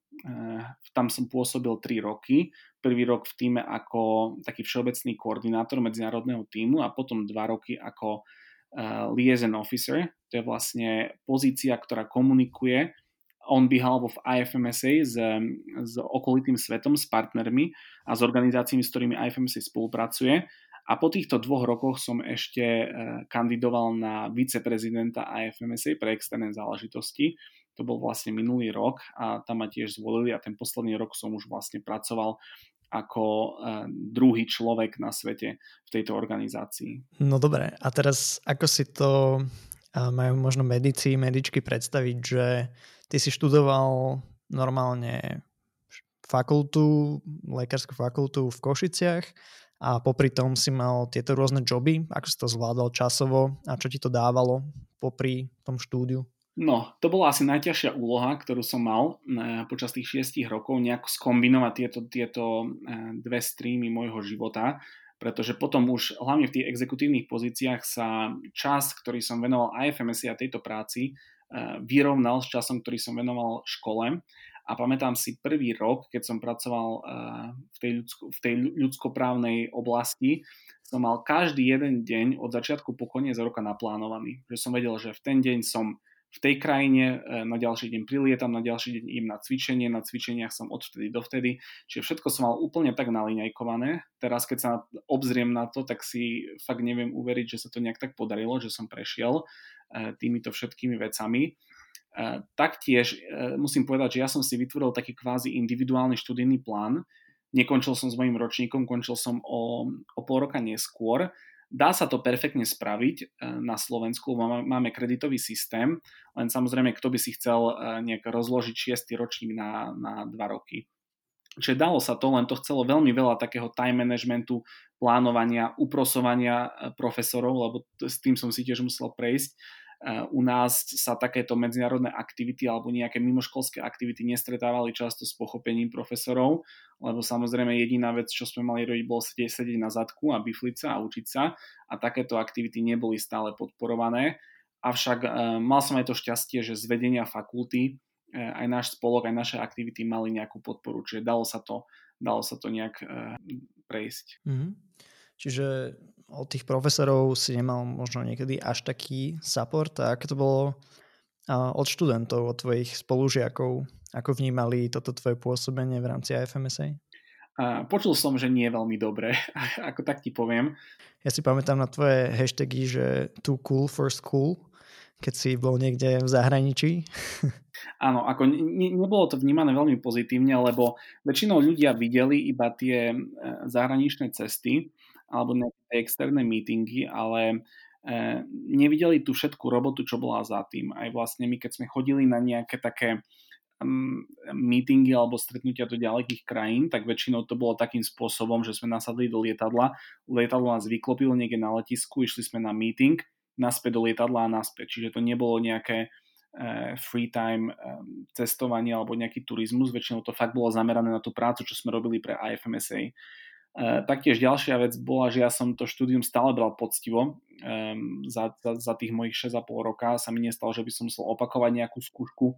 Tam som pôsobil 3 roky. Prvý rok v tíme ako taký všeobecný koordinátor medzinárodného tímu a potom 2 roky ako liaison officer, to je vlastne pozícia, ktorá komunikuje on behalf of IFMSA s okolitým svetom, s partnermi a s organizáciami, s ktorými IFMSA spolupracuje. A po týchto 2 rokoch som ešte kandidoval na viceprezidenta IFMSA pre externé záležitosti. To bol vlastne minulý rok a tam ma tiež zvolili a ten posledný rok som už vlastne pracoval ako druhý človek na svete v tejto organizácii. No dobre, a teraz ako si to majú možno medici, medičky predstaviť, že ty si študoval normálne fakultu, lekárskú fakultu v Košiciach a popri tom si mal tieto rôzne joby, ako si to zvládal časovo a čo ti to dávalo popri tom štúdiu? No, to bola asi najťažšia úloha, ktorú som mal počas tých 6 rokov, nejako skombinovať tieto dve streamy môjho života, pretože potom už hlavne v tých exekutívnych pozíciách sa čas, ktorý som venoval IFMSA a tejto práci, vyrovnal s časom, ktorý som venoval škole. A pamätám si prvý rok, keď som pracoval v tej ľudskoprávnej oblasti, som mal každý jeden deň od začiatku po koniec roka naplánovaný. Že som vedel, že v ten deň som v tej krajine, na ďalší deň prilietam, na ďalší deň idem na cvičenie, na cvičeniach som odvtedy dovtedy, čiže všetko som mal úplne tak naliňajkované. Teraz keď sa obzriem na to, tak si fakt neviem uveriť, že sa to nejak tak podarilo, že som prešiel týmito všetkými vecami. Taktiež musím povedať, že ja som si vytvoril taký kvázi individuálny študijný plán. Nekončil som s mojím ročníkom, končil som o pol roka neskôr. Dá sa to perfektne spraviť na Slovensku, máme kreditový systém, len samozrejme, kto by si chcel nejak rozložiť 6. ročník na 2 roky. Čiže dalo sa to, len to chcelo veľmi veľa takého time managementu, plánovania, uprosovania profesorov, lebo s tým som si tiež musel prejsť. U nás sa takéto medzinárodné aktivity alebo nejaké mimoškolské aktivity nestretávali často s pochopením profesorov, lebo samozrejme jediná vec, čo sme mali robiť, bolo sedieť na zadku a bifliť sa a učiť sa a takéto aktivity neboli stále podporované. Avšak mal som aj to šťastie, že z vedenia fakulty aj náš spolok, aj naše aktivity mali nejakú podporu, čiže dalo sa to nejak prejsť. Mm-hmm. Čiže od tých profesorov si nemal možno niekedy až taký support a ako to bolo od študentov, od tvojich spolužiakov, ako vnímali toto tvoje pôsobenie v rámci IFMSA? Počul som, že nie je veľmi dobre, ako tak ti poviem. Ja si pamätám na tvoje hashtagy, že too cool for school, keď si bol niekde v zahraničí. Áno, ako nebolo to vnímané veľmi pozitívne, lebo väčšinou ľudia videli iba tie zahraničné cesty, alebo nejaké externé meetingy, ale nevideli tú všetku robotu, čo bola za tým. Aj vlastne my, keď sme chodili na nejaké také meetingy alebo stretnutia do ďalekých krajín, tak väčšinou to bolo takým spôsobom, že sme nasadli do lietadla, lietadlo nás vyklopilo niekde na letisku, išli sme na meeting, naspäť do lietadla a naspäť. Čiže to nebolo nejaké free time cestovanie alebo nejaký turizmus, väčšinou to fakt bolo zamerané na tú prácu, čo sme robili pre IFMSA. Taktiež ďalšia vec bola, že ja som to štúdium stále bral poctivo. Za tých mojich 6,5 roka sa mi nestalo, že by som musel opakovať nejakú skúšku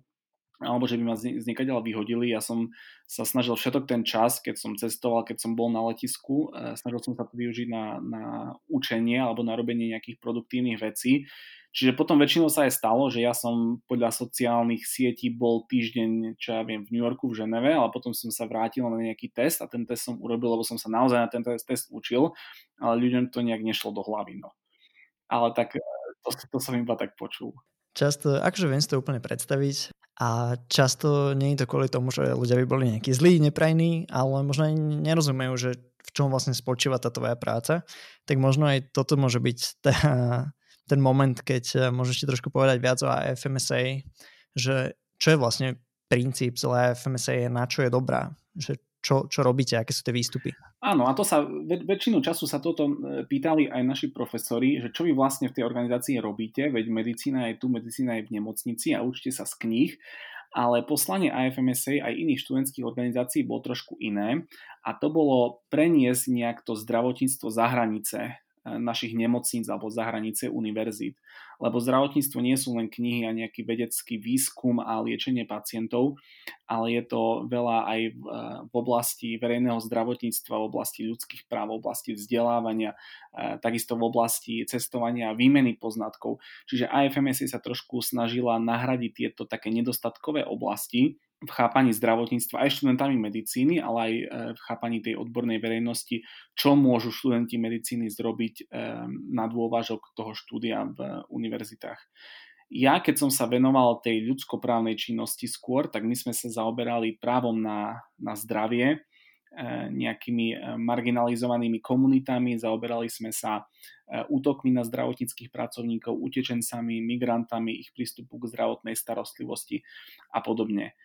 alebo že by ma znikadeľ vyhodili. Ja som sa snažil všetok ten čas, keď som cestoval, keď som bol na letisku, snažil som sa to využiť na učenie alebo na robenie nejakých produktívnych vecí. Čiže potom väčšinou sa aj stalo, že ja som podľa sociálnych sietí bol týždeň, čo ja viem, v New Yorku, v Ženeve, ale potom som sa vrátil na nejaký test a ten test som urobil, lebo som sa naozaj na ten test učil, ale ľuďom to nejak nešlo do hlavy. No. Ale tak to som iba tak počul. Často, akože viem si to úplne predstaviť, a často nie je to kvôli tomu, že ľudia by boli nejakí zlí, neprajní, ale možno aj nerozumejú, že v čom vlastne spočíva tá tvoja práca, tak možno aj toto môže byť ten moment, keď môžeš ti trošku povedať viac o IFMSA, že čo je vlastne princíp celé IFMSA, na čo je dobrá, že čo robíte, aké sú tie výstupy. Áno, a to sa väčšinu času sa toto pýtali aj naši profesori, že čo vy vlastne v tej organizácii robíte, veď medicína je tu, medicína je v nemocnici a učite sa z kníh, ale poslanie IFMSA aj iných študentských organizácií bolo trošku iné a to bolo preniesť nejak to zdravotníctvo za hranice našich nemocníc alebo za hranice univerzít. Lebo zdravotníctvo nie sú len knihy a nejaký vedecký výskum a liečenie pacientov, ale je to veľa aj v oblasti verejného zdravotníctva, v oblasti ľudských práv, v oblasti vzdelávania, takisto v oblasti cestovania a výmeny poznatkov. Čiže IFMSA sa trošku snažila nahradiť tieto také nedostatkové oblasti v chápaní zdravotníctva aj študentami medicíny, ale aj v chápaní tej odbornej verejnosti, čo môžu študenti medicíny zrobiť na dôvažok toho štúdia v univerzitách. Ja, keď som sa venoval tej ľudskoprávnej činnosti skôr, tak my sme sa zaoberali právom na zdravie, nejakými marginalizovanými komunitami, zaoberali sme sa útokmi na zdravotníckych pracovníkov, utečencami, migrantami, ich prístupu k zdravotnej starostlivosti a podobne.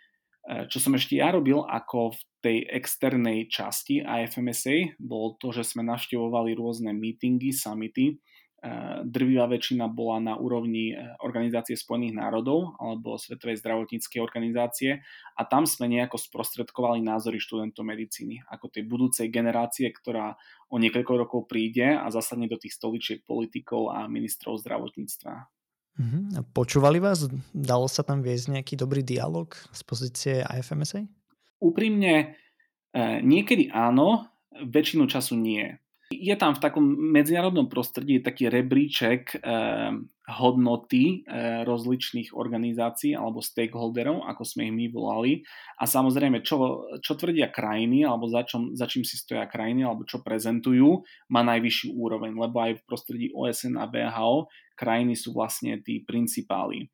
Čo som ešte ja robil ako v tej externej časti IFMSA, bolo to, že sme navštevovali rôzne meetingy, summity. Drvivá väčšina bola na úrovni Organizácie spojených národov alebo Svetovej zdravotníckej organizácie a tam sme nejako sprostredkovali názory študentov medicíny ako tej budúcej generácie, ktorá o niekoľko rokov príde a zasadne do tých stoličiek politikov a ministrov zdravotníctva. A počúvali vás? Dalo sa tam viesť nejaký dobrý dialog z pozície IFMSA? Úprimne niekedy áno, väčšinu času nie. Je tam v takom medzinárodnom prostredí taký rebríček hodnoty rozličných organizácií alebo stakeholderov, ako sme ich my volali. A samozrejme, čo tvrdia krajiny alebo za čím si stoja krajiny alebo čo prezentujú, má najvyššiu úroveň, lebo aj v prostredí OSN a WHO krajiny sú vlastne tí principáli.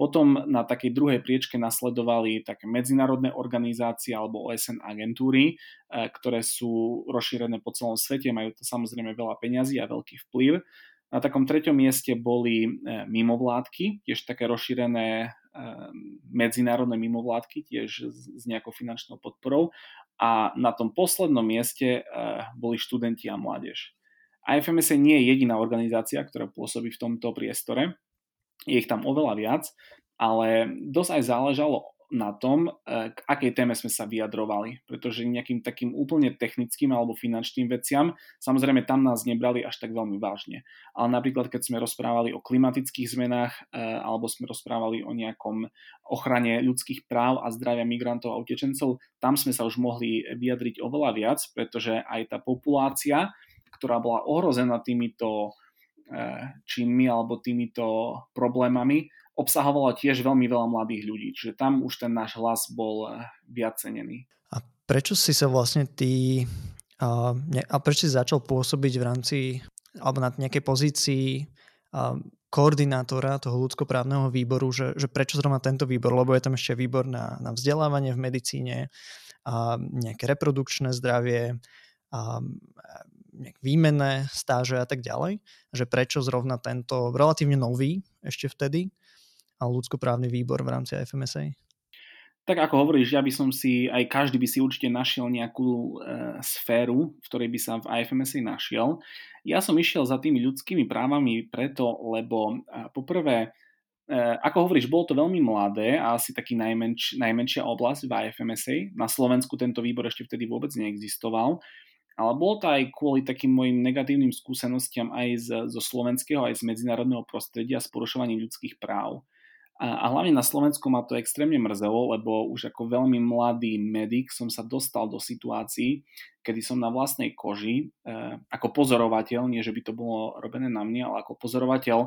Potom na takej druhej priečke nasledovali také medzinárodné organizácie alebo OSN agentúry, ktoré sú rozšírené po celom svete, majú to samozrejme veľa peňazí a veľký vplyv. Na takom treťom mieste boli mimovládky, tiež také rozšírené medzinárodné mimovládky, tiež s nejakou finančnou podporou. A na tom poslednom mieste boli študenti a mládež. IFMSA nie je jediná organizácia, ktorá pôsobí v tomto priestore. Je ich tam oveľa viac, ale dosť aj záležalo na tom, k akej téme sme sa vyjadrovali, pretože nejakým takým úplne technickým alebo finančným veciam, samozrejme tam nás nebrali až tak veľmi vážne. Ale napríklad, keď sme rozprávali o klimatických zmenách, alebo sme rozprávali o nejakom ochrane ľudských práv a zdravia migrantov a utečencov, tam sme sa už mohli vyjadriť oveľa viac, pretože aj tá populácia, ktorá bola ohrozená týmito činmi alebo týmito problémami, obsahovalo tiež veľmi veľa mladých ľudí. Čiže tam už ten náš hlas bol viac cenený. A prečo si sa vlastne ty prečo si začal pôsobiť v rámci alebo na nejakej pozícii koordinátora toho ľudskoprávneho výboru, že prečo zrovna tento výbor, lebo je tam ešte výbor na vzdelávanie v medicíne, nejaké reprodukčné zdravie, výmenné stáže a tak ďalej, že prečo zrovna tento relatívne nový ešte vtedy a ľudskoprávny výbor v rámci IFMSA? Tak ako hovoríš, ja by som si, aj každý by si určite našiel nejakú sféru, v ktorej by sa v IFMSA našiel. Ja som išiel za tými ľudskými právami preto, lebo poprvé, ako hovoríš, bolo to veľmi mladé a asi taký najmenšia oblasť v IFMSA. Na Slovensku tento výbor ešte vtedy vôbec neexistoval, ale bolo to aj kvôli takým mojim negatívnym skúsenostiam aj zo slovenského, aj z medzinárodného prostredia s porušovaním ľudských práv. A hlavne na Slovensku ma to extrémne mrzelo, lebo už ako veľmi mladý medic som sa dostal do situácií, kedy som na vlastnej koži, ako pozorovateľ, nie že by to bolo robené na mne, ale ako pozorovateľ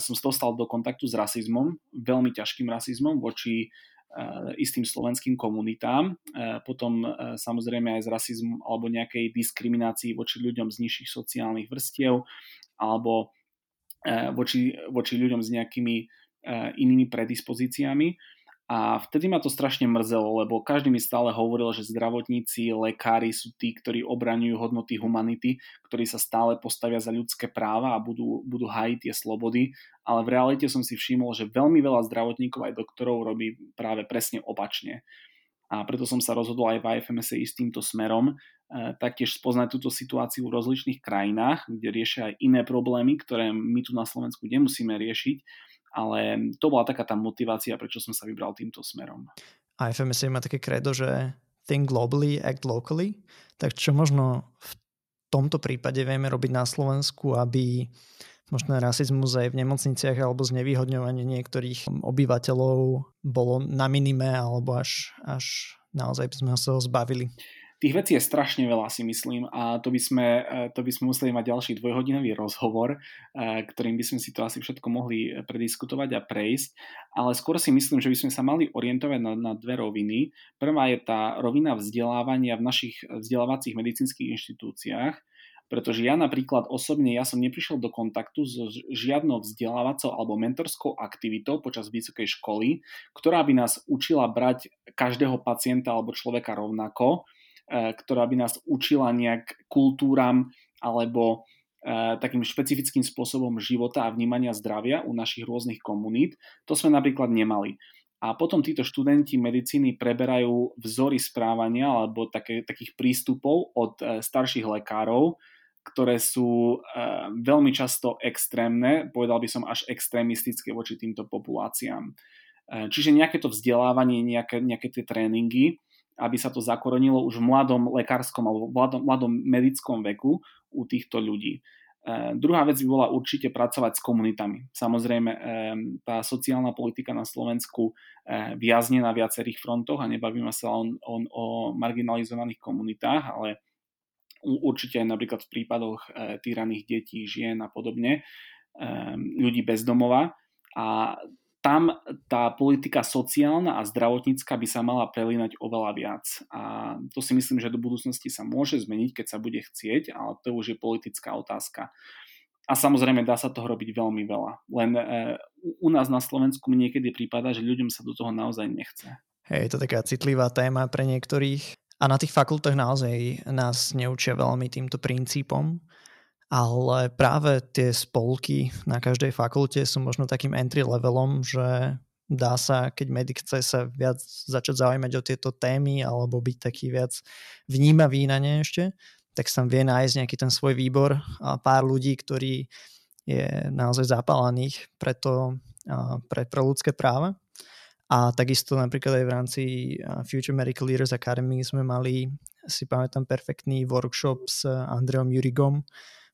som sa dostal do kontaktu s rasizmom, veľmi ťažkým rasizmom voči istým slovenským komunitám, potom samozrejme aj s rasizmom alebo nejakej diskriminácii voči ľuďom z nižších sociálnych vrstiev alebo voči ľuďom s nejakými inými predispozíciami, a vtedy ma to strašne mrzelo, lebo každý mi stále hovoril, že zdravotníci, lekári sú tí, ktorí obraňujú hodnoty humanity, ktorí sa stále postavia za ľudské práva a budú hájiť tie slobody, ale v realite som si všimol, že veľmi veľa zdravotníkov aj doktorov robí práve presne opačne. A preto som sa rozhodol aj v IFMSA ísť týmto smerom, taktiež spoznať túto situáciu v rozličných krajinách, kde riešia aj iné problémy, ktoré my tu na Slovensku nemusíme riešiť, ale to bola taká tá motivácia, prečo som sa vybral týmto smerom. IFMSA má také kredo, že think globally, act locally, tak čo možno v tomto prípade vieme robiť na Slovensku, aby možno rasizmus aj v nemocniciach alebo znevýhodňovanie niektorých obyvateľov bolo na minime alebo až naozaj by sme sa ho zbavili. Tých vecí je strašne veľa, si myslím, a to by sme museli mať ďalší dvojhodinový rozhovor, ktorým by sme si to asi všetko mohli prediskutovať a prejsť, ale skôr si myslím, že by sme sa mali orientovať na dve roviny. Prvá je tá rovina vzdelávania v našich vzdelávacích medicínskych inštitúciách, pretože ja napríklad osobne, ja som neprišiel do kontaktu so žiadnou vzdelávacou alebo mentorskou aktivitou počas vysokej školy, ktorá by nás učila brať každého pacienta alebo človeka rovnako, ktorá by nás učila nejak kultúram alebo takým špecifickým spôsobom života a vnímania zdravia u našich rôznych komunít. To sme napríklad nemali. A potom títo študenti medicíny preberajú vzory správania alebo takých prístupov od starších lekárov, ktoré sú veľmi často extrémne, povedal by som až extrémistické voči týmto populáciám. Čiže nejaké to vzdelávanie, nejaké tie tréningy, aby sa to zakorenilo už v mladom lekárskom alebo mladom medickom veku u týchto ľudí. Druhá vec by bola určite pracovať s komunitami. Samozrejme, tá sociálna politika na Slovensku viazne na viacerých frontoch a nebavíme sa o marginalizovaných komunitách, ale určite aj napríklad v prípadoch týraných detí, žien a podobne, ľudí bez domova. A tam tá politika sociálna a zdravotnícka by sa mala prelínať oveľa viac. A to si myslím, že do budúcnosti sa môže zmeniť, keď sa bude chcieť, ale to už je politická otázka. A samozrejme dá sa toho robiť veľmi veľa. Len u nás na Slovensku mi niekedy prípada, že ľuďom sa do toho naozaj nechce. Hej, je to taká citlivá téma pre niektorých. A na tých fakultách naozaj nás neučia veľmi týmto princípom. Ale práve tie spolky na každej fakulte sú možno takým entry levelom, že dá sa, keď medic chce sa viac začať zaujímať o tieto témy alebo byť taký viac vnímavý na ne ešte, tak sa tam vie nájsť nejaký ten svoj výbor a pár ľudí, ktorí je naozaj zapálených pre ľudské práva. A takisto napríklad aj v rámci Future Medical Leaders Academy sme mali, si pamätám, perfektný workshop s Andreom Jurigom,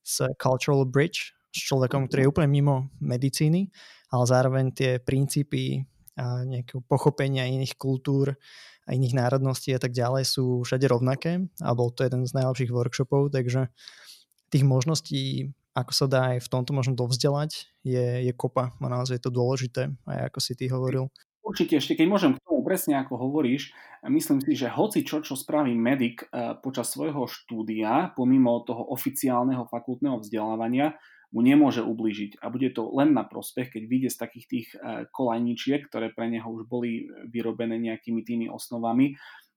z Cultural Bridge, s človekom, ktorý je úplne mimo medicíny, ale zároveň tie princípy a nejakého pochopenia iných kultúr a iných národností a tak ďalej sú všade rovnaké a bol to jeden z najlepších workshopov, takže tých možností, ako sa dá aj v tomto možno dovzdelať, je kopa a naozaj je to dôležité, aj ako si ty hovoril. Určite ešte, keď môžem k tomu, presne ako hovoríš, myslím si, že hoci čo spraví medic počas svojho štúdia, pomimo toho oficiálneho fakultného vzdelávania, mu nemôže ublížiť. A bude to len na prospech, keď vyjde z takých tých kolajničiek, ktoré pre neho už boli vyrobené nejakými tými osnovami.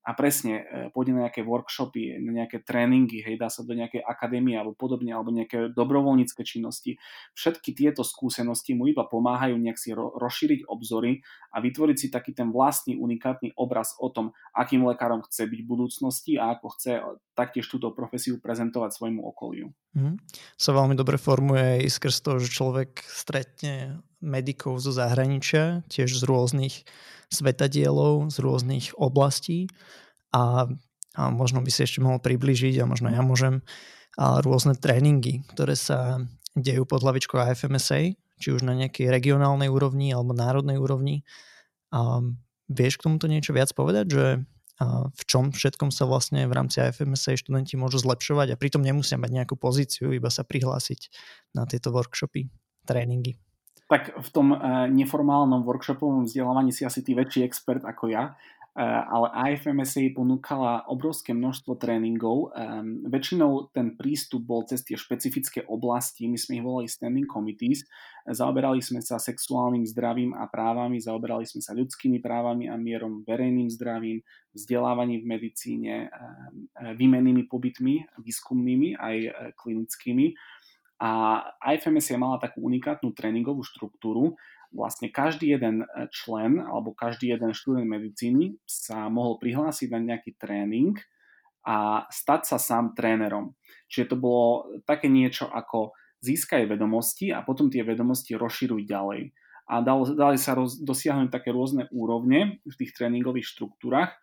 A presne, pôjde na nejaké workshopy, na nejaké tréningy, hej, dá sa do nejakej akadémie alebo podobne, alebo nejaké dobrovoľnícke činnosti. Všetky tieto skúsenosti mu iba pomáhajú nejak si rozšíriť obzory a vytvoriť si taký ten vlastný unikátny obraz o tom, akým lekárom chce byť v budúcnosti a ako chce taktiež túto profesiu prezentovať svojmu okoliu. Sa veľmi dobre formuje aj skrz toho, že človek stretne medikov zo zahraničia, tiež z rôznych svetadielov, z rôznych oblastí a možno by si ešte mohol priblížiť a možno ja môžem a rôzne tréningy, ktoré sa dejú pod hlavičkou IFMSA, či už na nejakej regionálnej úrovni alebo národnej úrovni. A vieš k tomuto niečo viac povedať, že v čom všetkom sa vlastne v rámci IFMSA študenti môžu zlepšovať a pritom nemusia mať nejakú pozíciu, iba sa prihlásiť na tieto workshopy, tréningy? Tak v tom neformálnom workshopovom vzdelávaní si asi ty väčší expert ako ja, ale IFMSA ponúkala obrovské množstvo tréningov. Väčšinou ten prístup bol cez tie špecifické oblasti, my sme ich volali standing committees, zaoberali sme sa sexuálnym zdravím a právami, zaoberali sme sa ľudskými právami a mierom, verejným zdravím, vzdelávaním v medicíne, výmennými pobytmi, výskumnými aj klinickými. A IFMSA mala takú unikátnu tréningovú štruktúru. Vlastne každý jeden člen alebo každý jeden študent medicíny sa mohol prihlásiť na nejaký tréning a stať sa sám trénerom. Čiže to bolo také niečo ako získaj vedomosti a potom tie vedomosti rozširuj ďalej. A dali sa dosiahnuť také rôzne úrovne v tých tréningových štruktúrach.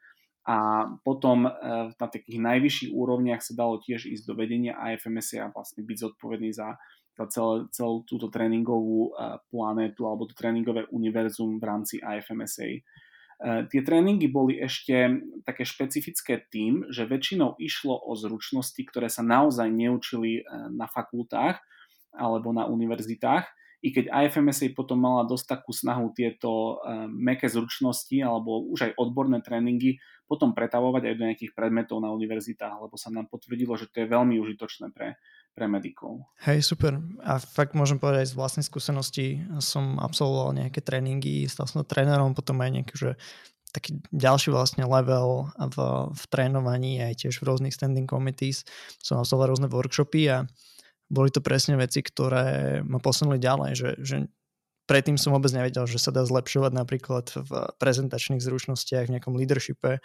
A potom na takých najvyšších úrovniach sa dalo tiež ísť do vedenia IFMSA a vlastne byť zodpovedný za celú túto tréningovú planetu alebo to tréningové univerzum v rámci IFMSA. Tie tréningy boli ešte také špecifické tým, že väčšinou išlo o zručnosti, ktoré sa naozaj neučili na fakultách alebo na univerzitách. I keď IFMSA potom mala dosť takú snahu tieto mäkké zručnosti alebo už aj odborné tréningy potom pretavovať aj do nejakých predmetov na univerzitách, lebo sa nám potvrdilo, že to je veľmi užitočné pre medikov. Hej, super. A fakt môžem povedať, z vlastnej skúsenosti som absolvoval nejaké tréningy, stal som trénerom, potom aj nejaký, že taký ďalší vlastne level v trénovaní, aj tiež v rôznych standing committees. Som absolvoval rôzne workshopy a boli to presne veci, ktoré ma posunuli ďalej, že predtým som vôbec nevedel, že sa dá zlepšovať napríklad v prezentačných zručnostiach, v nejakom leadershipe,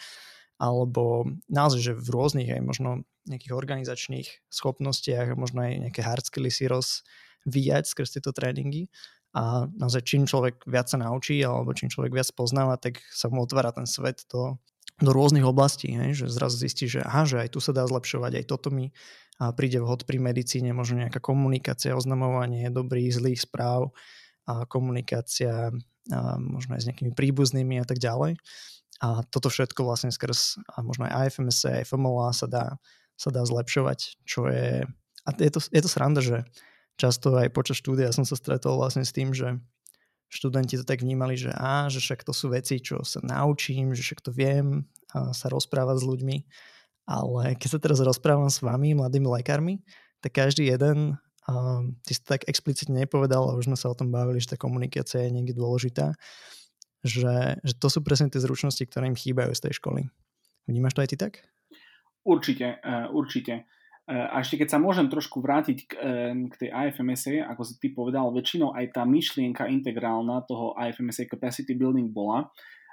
alebo naozaj, že v rôznych aj možno nejakých organizačných schopnostiach, možno aj nejaké hard skilly si rozvíjať skrz tieto tréningy. A naozaj, čím človek viac sa naučí, alebo čím človek viac poznáva, tak sa mu otvára ten svet do rôznych oblastí, že zrazu zistí, že aha, že aj tu sa dá zlepšovať, aj toto mi príde vhod pri medicíne, možno nejaká komunikácia, oznamovanie dobrých, zlých správ, a komunikácia možno aj s nejakými príbuznými a tak ďalej. A toto všetko vlastne skrz a možno aj IFMSA, FMLA sa dá zlepšovať, čo je... A je to sranda, že často aj počas štúdia som sa stretol vlastne s tým, že študenti to tak vnímali, že že však to sú veci, čo sa naučím, že však to viem a sa rozprávať s ľuďmi. Ale keď sa teraz rozprávam s vami, mladými lekármi, tak každý jeden, ty si to tak explicitne nepovedal, a už sme sa o tom bavili, že tá komunikácia je niekde dôležitá, že to sú presne tie zručnosti, ktoré im chýbajú z tej školy. Vnímaš to aj ty tak? Určite. A ešte keď sa môžem trošku vrátiť k tej IFMSA, ako si ty povedal, väčšinou aj tá myšlienka integrálna toho IFMSA Capacity Building bola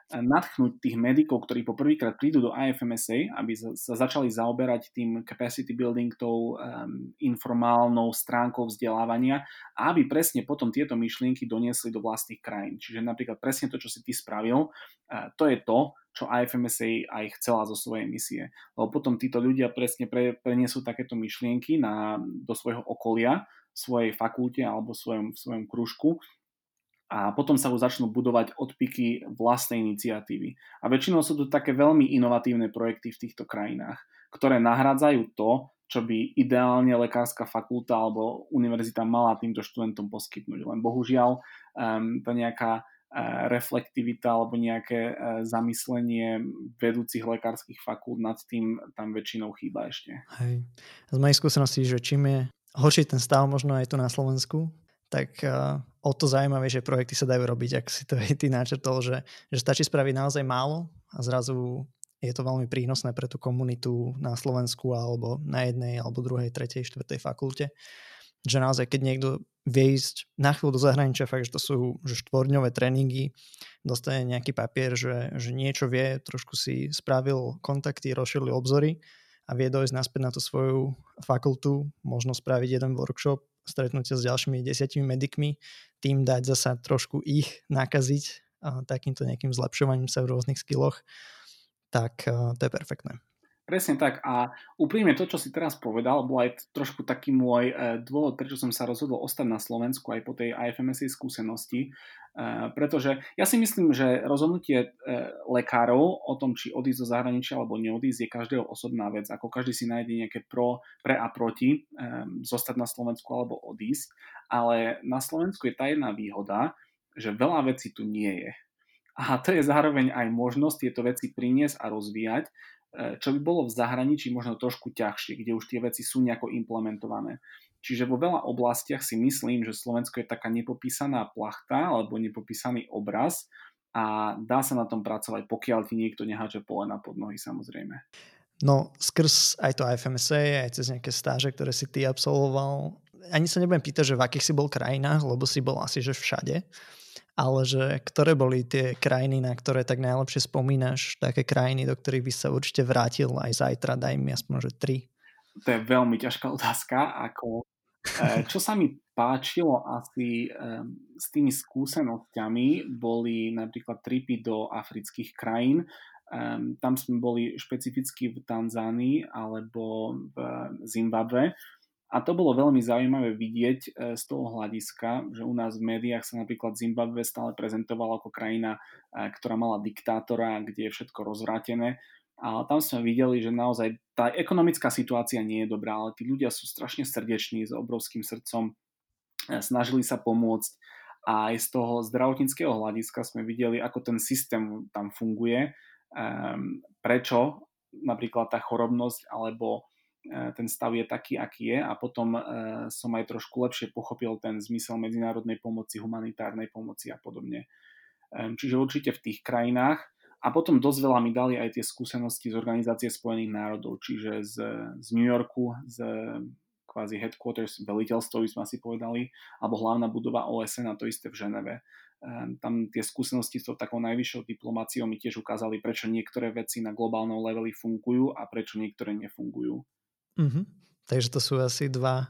nadchnúť tých medikov, ktorí poprvýkrát prídu do IFMSA, aby sa začali zaoberať tým Capacity Building, tou informálnou stránkou vzdelávania, a aby presne potom tieto myšlienky doniesli do vlastných krajín. Čiže napríklad presne to, čo si ty spravil, to je to, čo IFMSA aj chcela zo svojej misie. Lebo potom títo ľudia presne preniesú takéto myšlienky do svojho okolia, svojej fakulte alebo v svojom kružku, a potom sa už začnú budovať odpiky vlastnej iniciatívy. A väčšinou sú to také veľmi inovatívne projekty v týchto krajinách, ktoré nahrádzajú to, čo by ideálne lekárska fakulta alebo univerzita mala týmto študentom poskytnúť. Len bohužiaľ to nejaká reflektivita alebo nejaké zamyslenie vedúcich lekárskych fakult nad tým tam väčšinou chýba ešte. Hej. Z mojej skúsenosti, že čím je horší ten stav možno aj tu na Slovensku, tak o to zaujímavejšie projekty sa dajú robiť, ak si to aj ty načrtol, že stačí spraviť naozaj málo a zrazu je to veľmi prínosné pre tú komunitu na Slovensku alebo na jednej, alebo druhej, tretej, štvrtej fakulte. Že naozaj, keď niekto viesť na chvíľu do zahraničia, fakt, že to sú že štvordňové tréningy, dostane nejaký papier, že niečo vie, trošku si spravil kontakty, rozšíril obzory a vie dojsť naspäť na tú svoju fakultu, možno spraviť jeden workshop, stretnúť sa s ďalšími 10 medikmi, tým dať zasa trošku ich nakaziť takýmto nejakým zlepšovaním sa v rôznych skilloch, tak to je perfektné. Presne tak a úprimne to, čo si teraz povedal, bol aj trošku taký môj dôvod, prečo som sa rozhodol ostať na Slovensku aj po tej IFMSA skúsenosti, pretože ja si myslím, že rozhodnutie lekárov o tom, či odísť do zahraničia alebo neodísť, je každého osobná vec, ako každý si nájde nejaké pre a proti, zostať na Slovensku alebo odísť, ale na Slovensku je tá jedna výhoda, že veľa vecí tu nie je a to je zároveň aj možnosť tieto veci priniesť a rozvíjať, čo by bolo v zahraničí možno trošku ťažšie, kde už tie veci sú nejako implementované. Čiže vo veľa oblastiach si myslím, že Slovensko je taká nepopísaná plachta alebo nepopísaný obraz a dá sa na tom pracovať, pokiaľ ti niekto neháče polena pod nohy, samozrejme. No skrz aj to IFMSA, aj cez nejaké stáže, ktoré si ty absolvoval, ani sa nebudem pýtať, že v akých si bol krajinách, lebo si bol asi že všade, ale že ktoré boli tie krajiny, na ktoré tak najlepšie spomínaš, také krajiny, do ktorých by sa určite vrátil aj zajtra, daj mi aspoň, že 3. To je veľmi ťažká otázka. Čo sa mi páčilo asi s tými skúsenostiami, boli napríklad tripy do afrických krajín. Tam sme boli špecificky v Tanzánii alebo v Zimbabwe. A to bolo veľmi zaujímavé vidieť z toho hľadiska, že u nás v médiách sa napríklad Zimbabwe stále prezentovala ako krajina, ktorá mala diktátora, kde je všetko rozvrátené. A tam sme videli, že naozaj tá ekonomická situácia nie je dobrá, ale tí ľudia sú strašne srdeční, s obrovským srdcom, snažili sa pomôcť. A aj z toho zdravotníckeho hľadiska sme videli, ako ten systém tam funguje, prečo napríklad tá chorobnosť alebo ten stav je taký, aký je a potom som aj trošku lepšie pochopil ten zmysel medzinárodnej pomoci, humanitárnej pomoci a podobne. Čiže určite v tých krajinách a potom dosť veľa mi dali aj tie skúsenosti z Organizácie spojených národov, čiže z New Yorku, z kvázi headquarters, veliteľstvo by sme asi povedali, alebo hlavná budova OSN a to isté v Ženeve. Tam tie skúsenosti s takou najvyššou diplomáciou mi tiež ukázali, prečo niektoré veci na globálnom leveli fungujú a prečo niektoré nefungujú. Mm-hmm. Takže to sú asi dva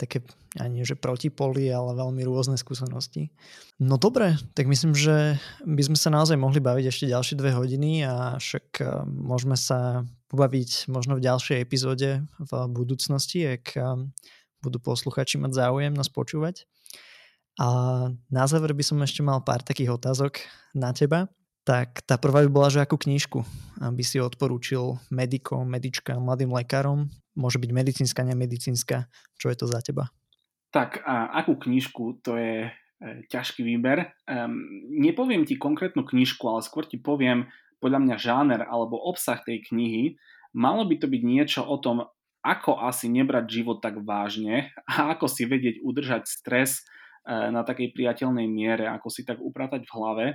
také, ani že protipoly, ale veľmi rôzne skúsenosti. No dobre, tak myslím, že by sme sa naozaj mohli baviť ešte ďalšie 2 hodiny a však môžeme sa pobaviť možno v ďalšej epizóde v budúcnosti, ak budú posluchači mať záujem nás počúvať. A na záver by som ešte mal pár takých otázok na teba. Tak tá prvá by bola, že akú knižku by si odporúčil medikom, medičkám, mladým lekárom? Môže byť medicínska, nemedicínska. Čo je to za teba? Tak, a akú knižku? To je ťažký výber. Nepoviem ti konkrétnu knižku, ale skôr ti poviem podľa mňa žáner alebo obsah tej knihy. Malo by to byť niečo o tom, ako asi nebrať život tak vážne a ako si vedieť udržať stres na takej priateľnej miere, ako si tak upratať v hlave,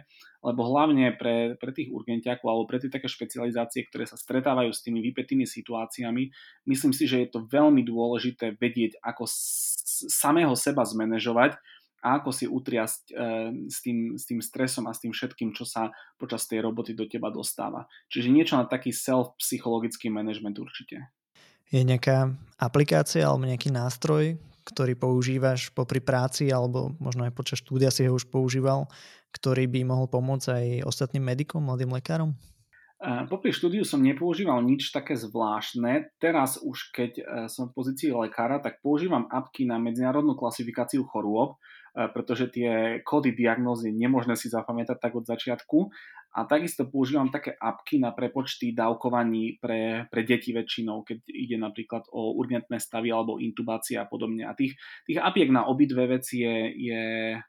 lebo hlavne pre tých urgentiakov alebo pre tie také špecializácie, ktoré sa stretávajú s tými vypätými situáciami, myslím si, že je to veľmi dôležité vedieť, ako samého seba zmanéžovať a ako si utriasť s tým stresom a s tým všetkým, čo sa počas tej roboty do teba dostáva. Čiže niečo na taký self-psychologický management určite. Je nejaká aplikácia alebo nejaký nástroj, ktorý používaš popri práci alebo možno aj počas štúdia si ho už používal, ktorý by mohol pomôcť aj ostatným medikom, mladým lekárom? Popri štúdiu som nepoužíval nič také zvláštne. Teraz už keď som v pozícii lekára, tak používam apky na medzinárodnú klasifikáciu chorôb, pretože tie kódy diagnózy nemožné si zapamätať tak od začiatku. A takisto používam také apky na prepočty dávkovaní pre deti väčšinou, keď ide napríklad o urgentné stavy alebo intubácia a podobne. A tých apiek na obidve veci je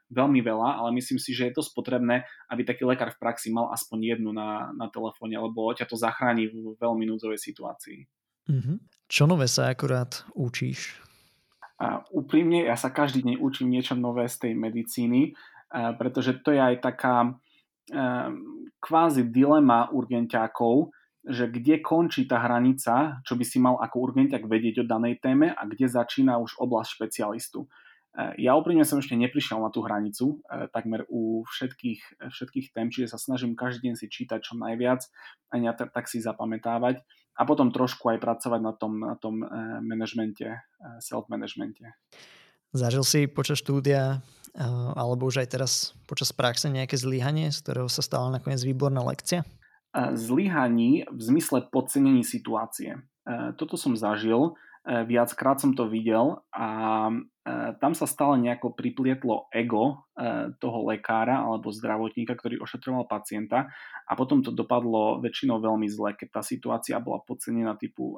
veľmi veľa, ale myslím si, že je dosť potrebné, aby taký lekár v praxi mal aspoň jednu na telefóne, lebo ťa to zachráni v veľmi núdzovej situácii. Mm-hmm. Čo nové sa akurát učíš? Úprimne, ja sa každý deň učím niečo nové z tej medicíny, pretože to je aj taká kvázi dilema urgentiákov, že kde končí tá hranica, čo by si mal ako urgentiák vedieť o danej téme a kde začína už oblasť špecialistu. Ja úprimne som ešte neprišiel na tú hranicu takmer u všetkých tém, čiže sa snažím každý deň si čítať čo najviac a tak si zapamätávať a potom trošku aj pracovať na tom manažmente, self-manažmente. Zažil si počas štúdia alebo už aj teraz počas praxe nejaké zlyhanie, z ktorého sa stala nakoniec výborná lekcia? Zlyhaní v zmysle podcenení situácie. Toto som zažil, viackrát som to videl a tam sa stále nejako priplietlo ego toho lekára alebo zdravotníka, ktorý ošetroval pacienta a potom to dopadlo väčšinou veľmi zle, keď tá situácia bola podcenená typu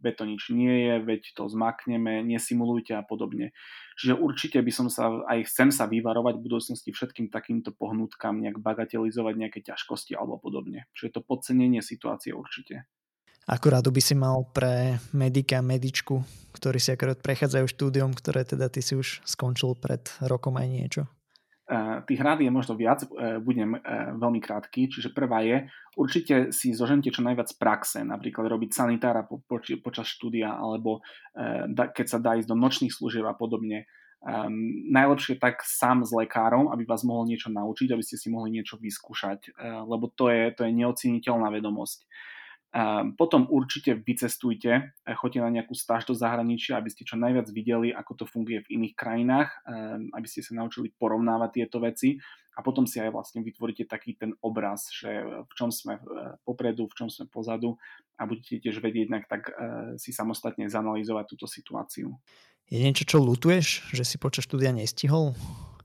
veď to nič nie je, veď to zmakneme, nesimulujte a podobne. Čiže určite by som sa, aj chcem sa vyvarovať v budúcnosti všetkým takýmto pohnutkám, nejak bagatelizovať nejaké ťažkosti alebo podobne. Čiže to podcenenie situácie určite. Akú radu by si mal pre medika, medičku, ktorí si akorát prechádzajú štúdiom, ktoré teda ty si už skončil pred rokom aj niečo? Tých rád je možno viac, budem veľmi krátky, čiže prvá je, určite si zožente čo najviac praxe, napríklad robiť sanitára počas štúdia, alebo keď sa dá ísť do nočných služieb a podobne. Najlepšie tak sám s lekárom, aby vás mohol niečo naučiť, aby ste si mohli niečo vyskúšať, lebo to je neoceniteľná vedomosť. Potom určite vycestujte, choďte na nejakú stáž do zahraničia, aby ste čo najviac videli, ako to funguje v iných krajinách, aby ste sa naučili porovnávať tieto veci a potom si aj vlastne vytvoríte taký ten obraz, že v čom sme popredu, v čom sme pozadu a budete tiež vedieť jednak tak si samostatne zanalyzovať túto situáciu. Je niečo, čo ľutuješ, že si počas štúdia nestihol?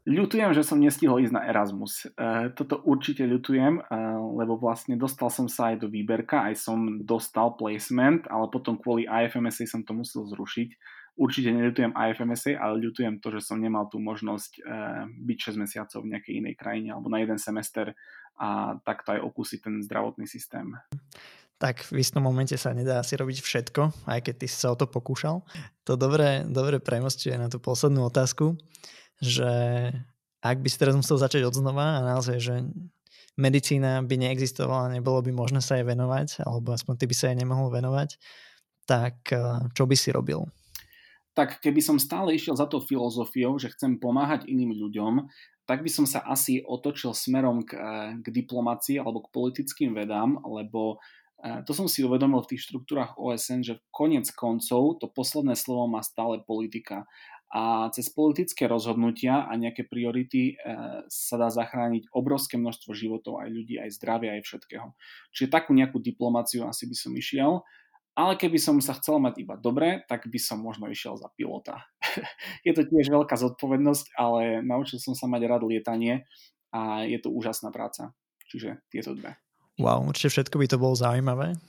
Ľutujem, že som nestihol ísť na Erasmus. Toto určite ľutujem, lebo vlastne dostal som sa aj do výberka, aj som dostal placement, ale potom kvôli IFMSA som to musel zrušiť. Určite neľutujem IFMSA, ale ľutujem to, že som nemal tú možnosť byť 6 mesiacov v nejakej inej krajine alebo na jeden semester a takto aj okúsiť ten zdravotný systém. Tak v istom momente sa nedá asi robiť všetko, aj keď ty si sa o to pokúšal. To dobre premosťuje na tú poslednú otázku, že ak by si teraz musel začať odznova a naozaj, že medicína by neexistovala, nebolo by možné sa jej venovať, alebo aspoň ty by sa jej nemohol venovať, tak čo by si robil? Tak keby som stále išiel za to filozofiou, že chcem pomáhať iným ľuďom, tak by som sa asi otočil smerom k diplomácii alebo k politickým vedám, lebo to som si uvedomil v tých štruktúrach OSN, že koniec koncov to posledné slovo má stále politika. A cez politické rozhodnutia a nejaké priority sa dá zachrániť obrovské množstvo životov, aj ľudí, aj zdravia, aj všetkého. Čiže takú nejakú diplomáciu asi by som išiel, ale keby som sa chcel mať iba dobre, tak by som možno išiel za pilota. Je to tiež veľká zodpovednosť, ale naučil som sa mať rád lietanie a je to úžasná práca. Čiže tieto dve. Wow, určite všetko by to bolo zaujímavé.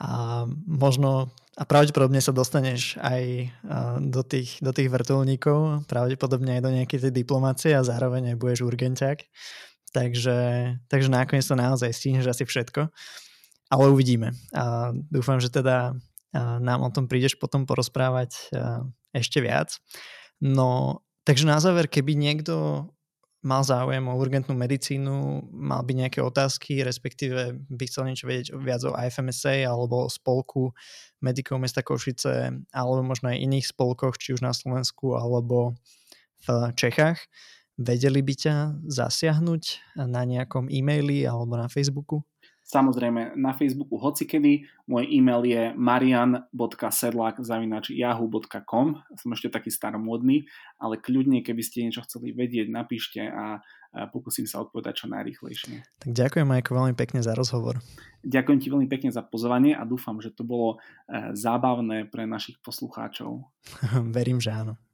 A možno a pravdepodobne sa dostaneš aj do tých vrtuľníkov, pravdepodobne aj do nejakej tej diplomácie a zároveň aj budeš urgenťák. Takže nakoniec to naozaj stihneš asi všetko. Ale uvidíme. A dúfam, že teda nám o tom prídeš potom porozprávať ešte viac. No, takže na záver, keby niekto mal záujem o urgentnú medicínu, mal by nejaké otázky, respektíve by chcel niečo vedieť viac o IFMSA alebo o spolku Medico Mesta Košice alebo možno aj iných spolkoch, či už na Slovensku alebo v Čechách. Vedeli by ťa zasiahnuť na nejakom e-maili alebo na Facebooku? Samozrejme, na Facebooku hocikedy. Môj e-mail je marian.sedlak@yahoo.com. Som ešte taký staromódny, ale kľudne, keby ste niečo chceli vedieť, napíšte a pokúsim sa odpovedať čo najrýchlejšie. Tak ďakujem, Majko, veľmi pekne za rozhovor. Ďakujem ti veľmi pekne za pozvanie a dúfam, že to bolo zábavné pre našich poslucháčov. Verím, že áno.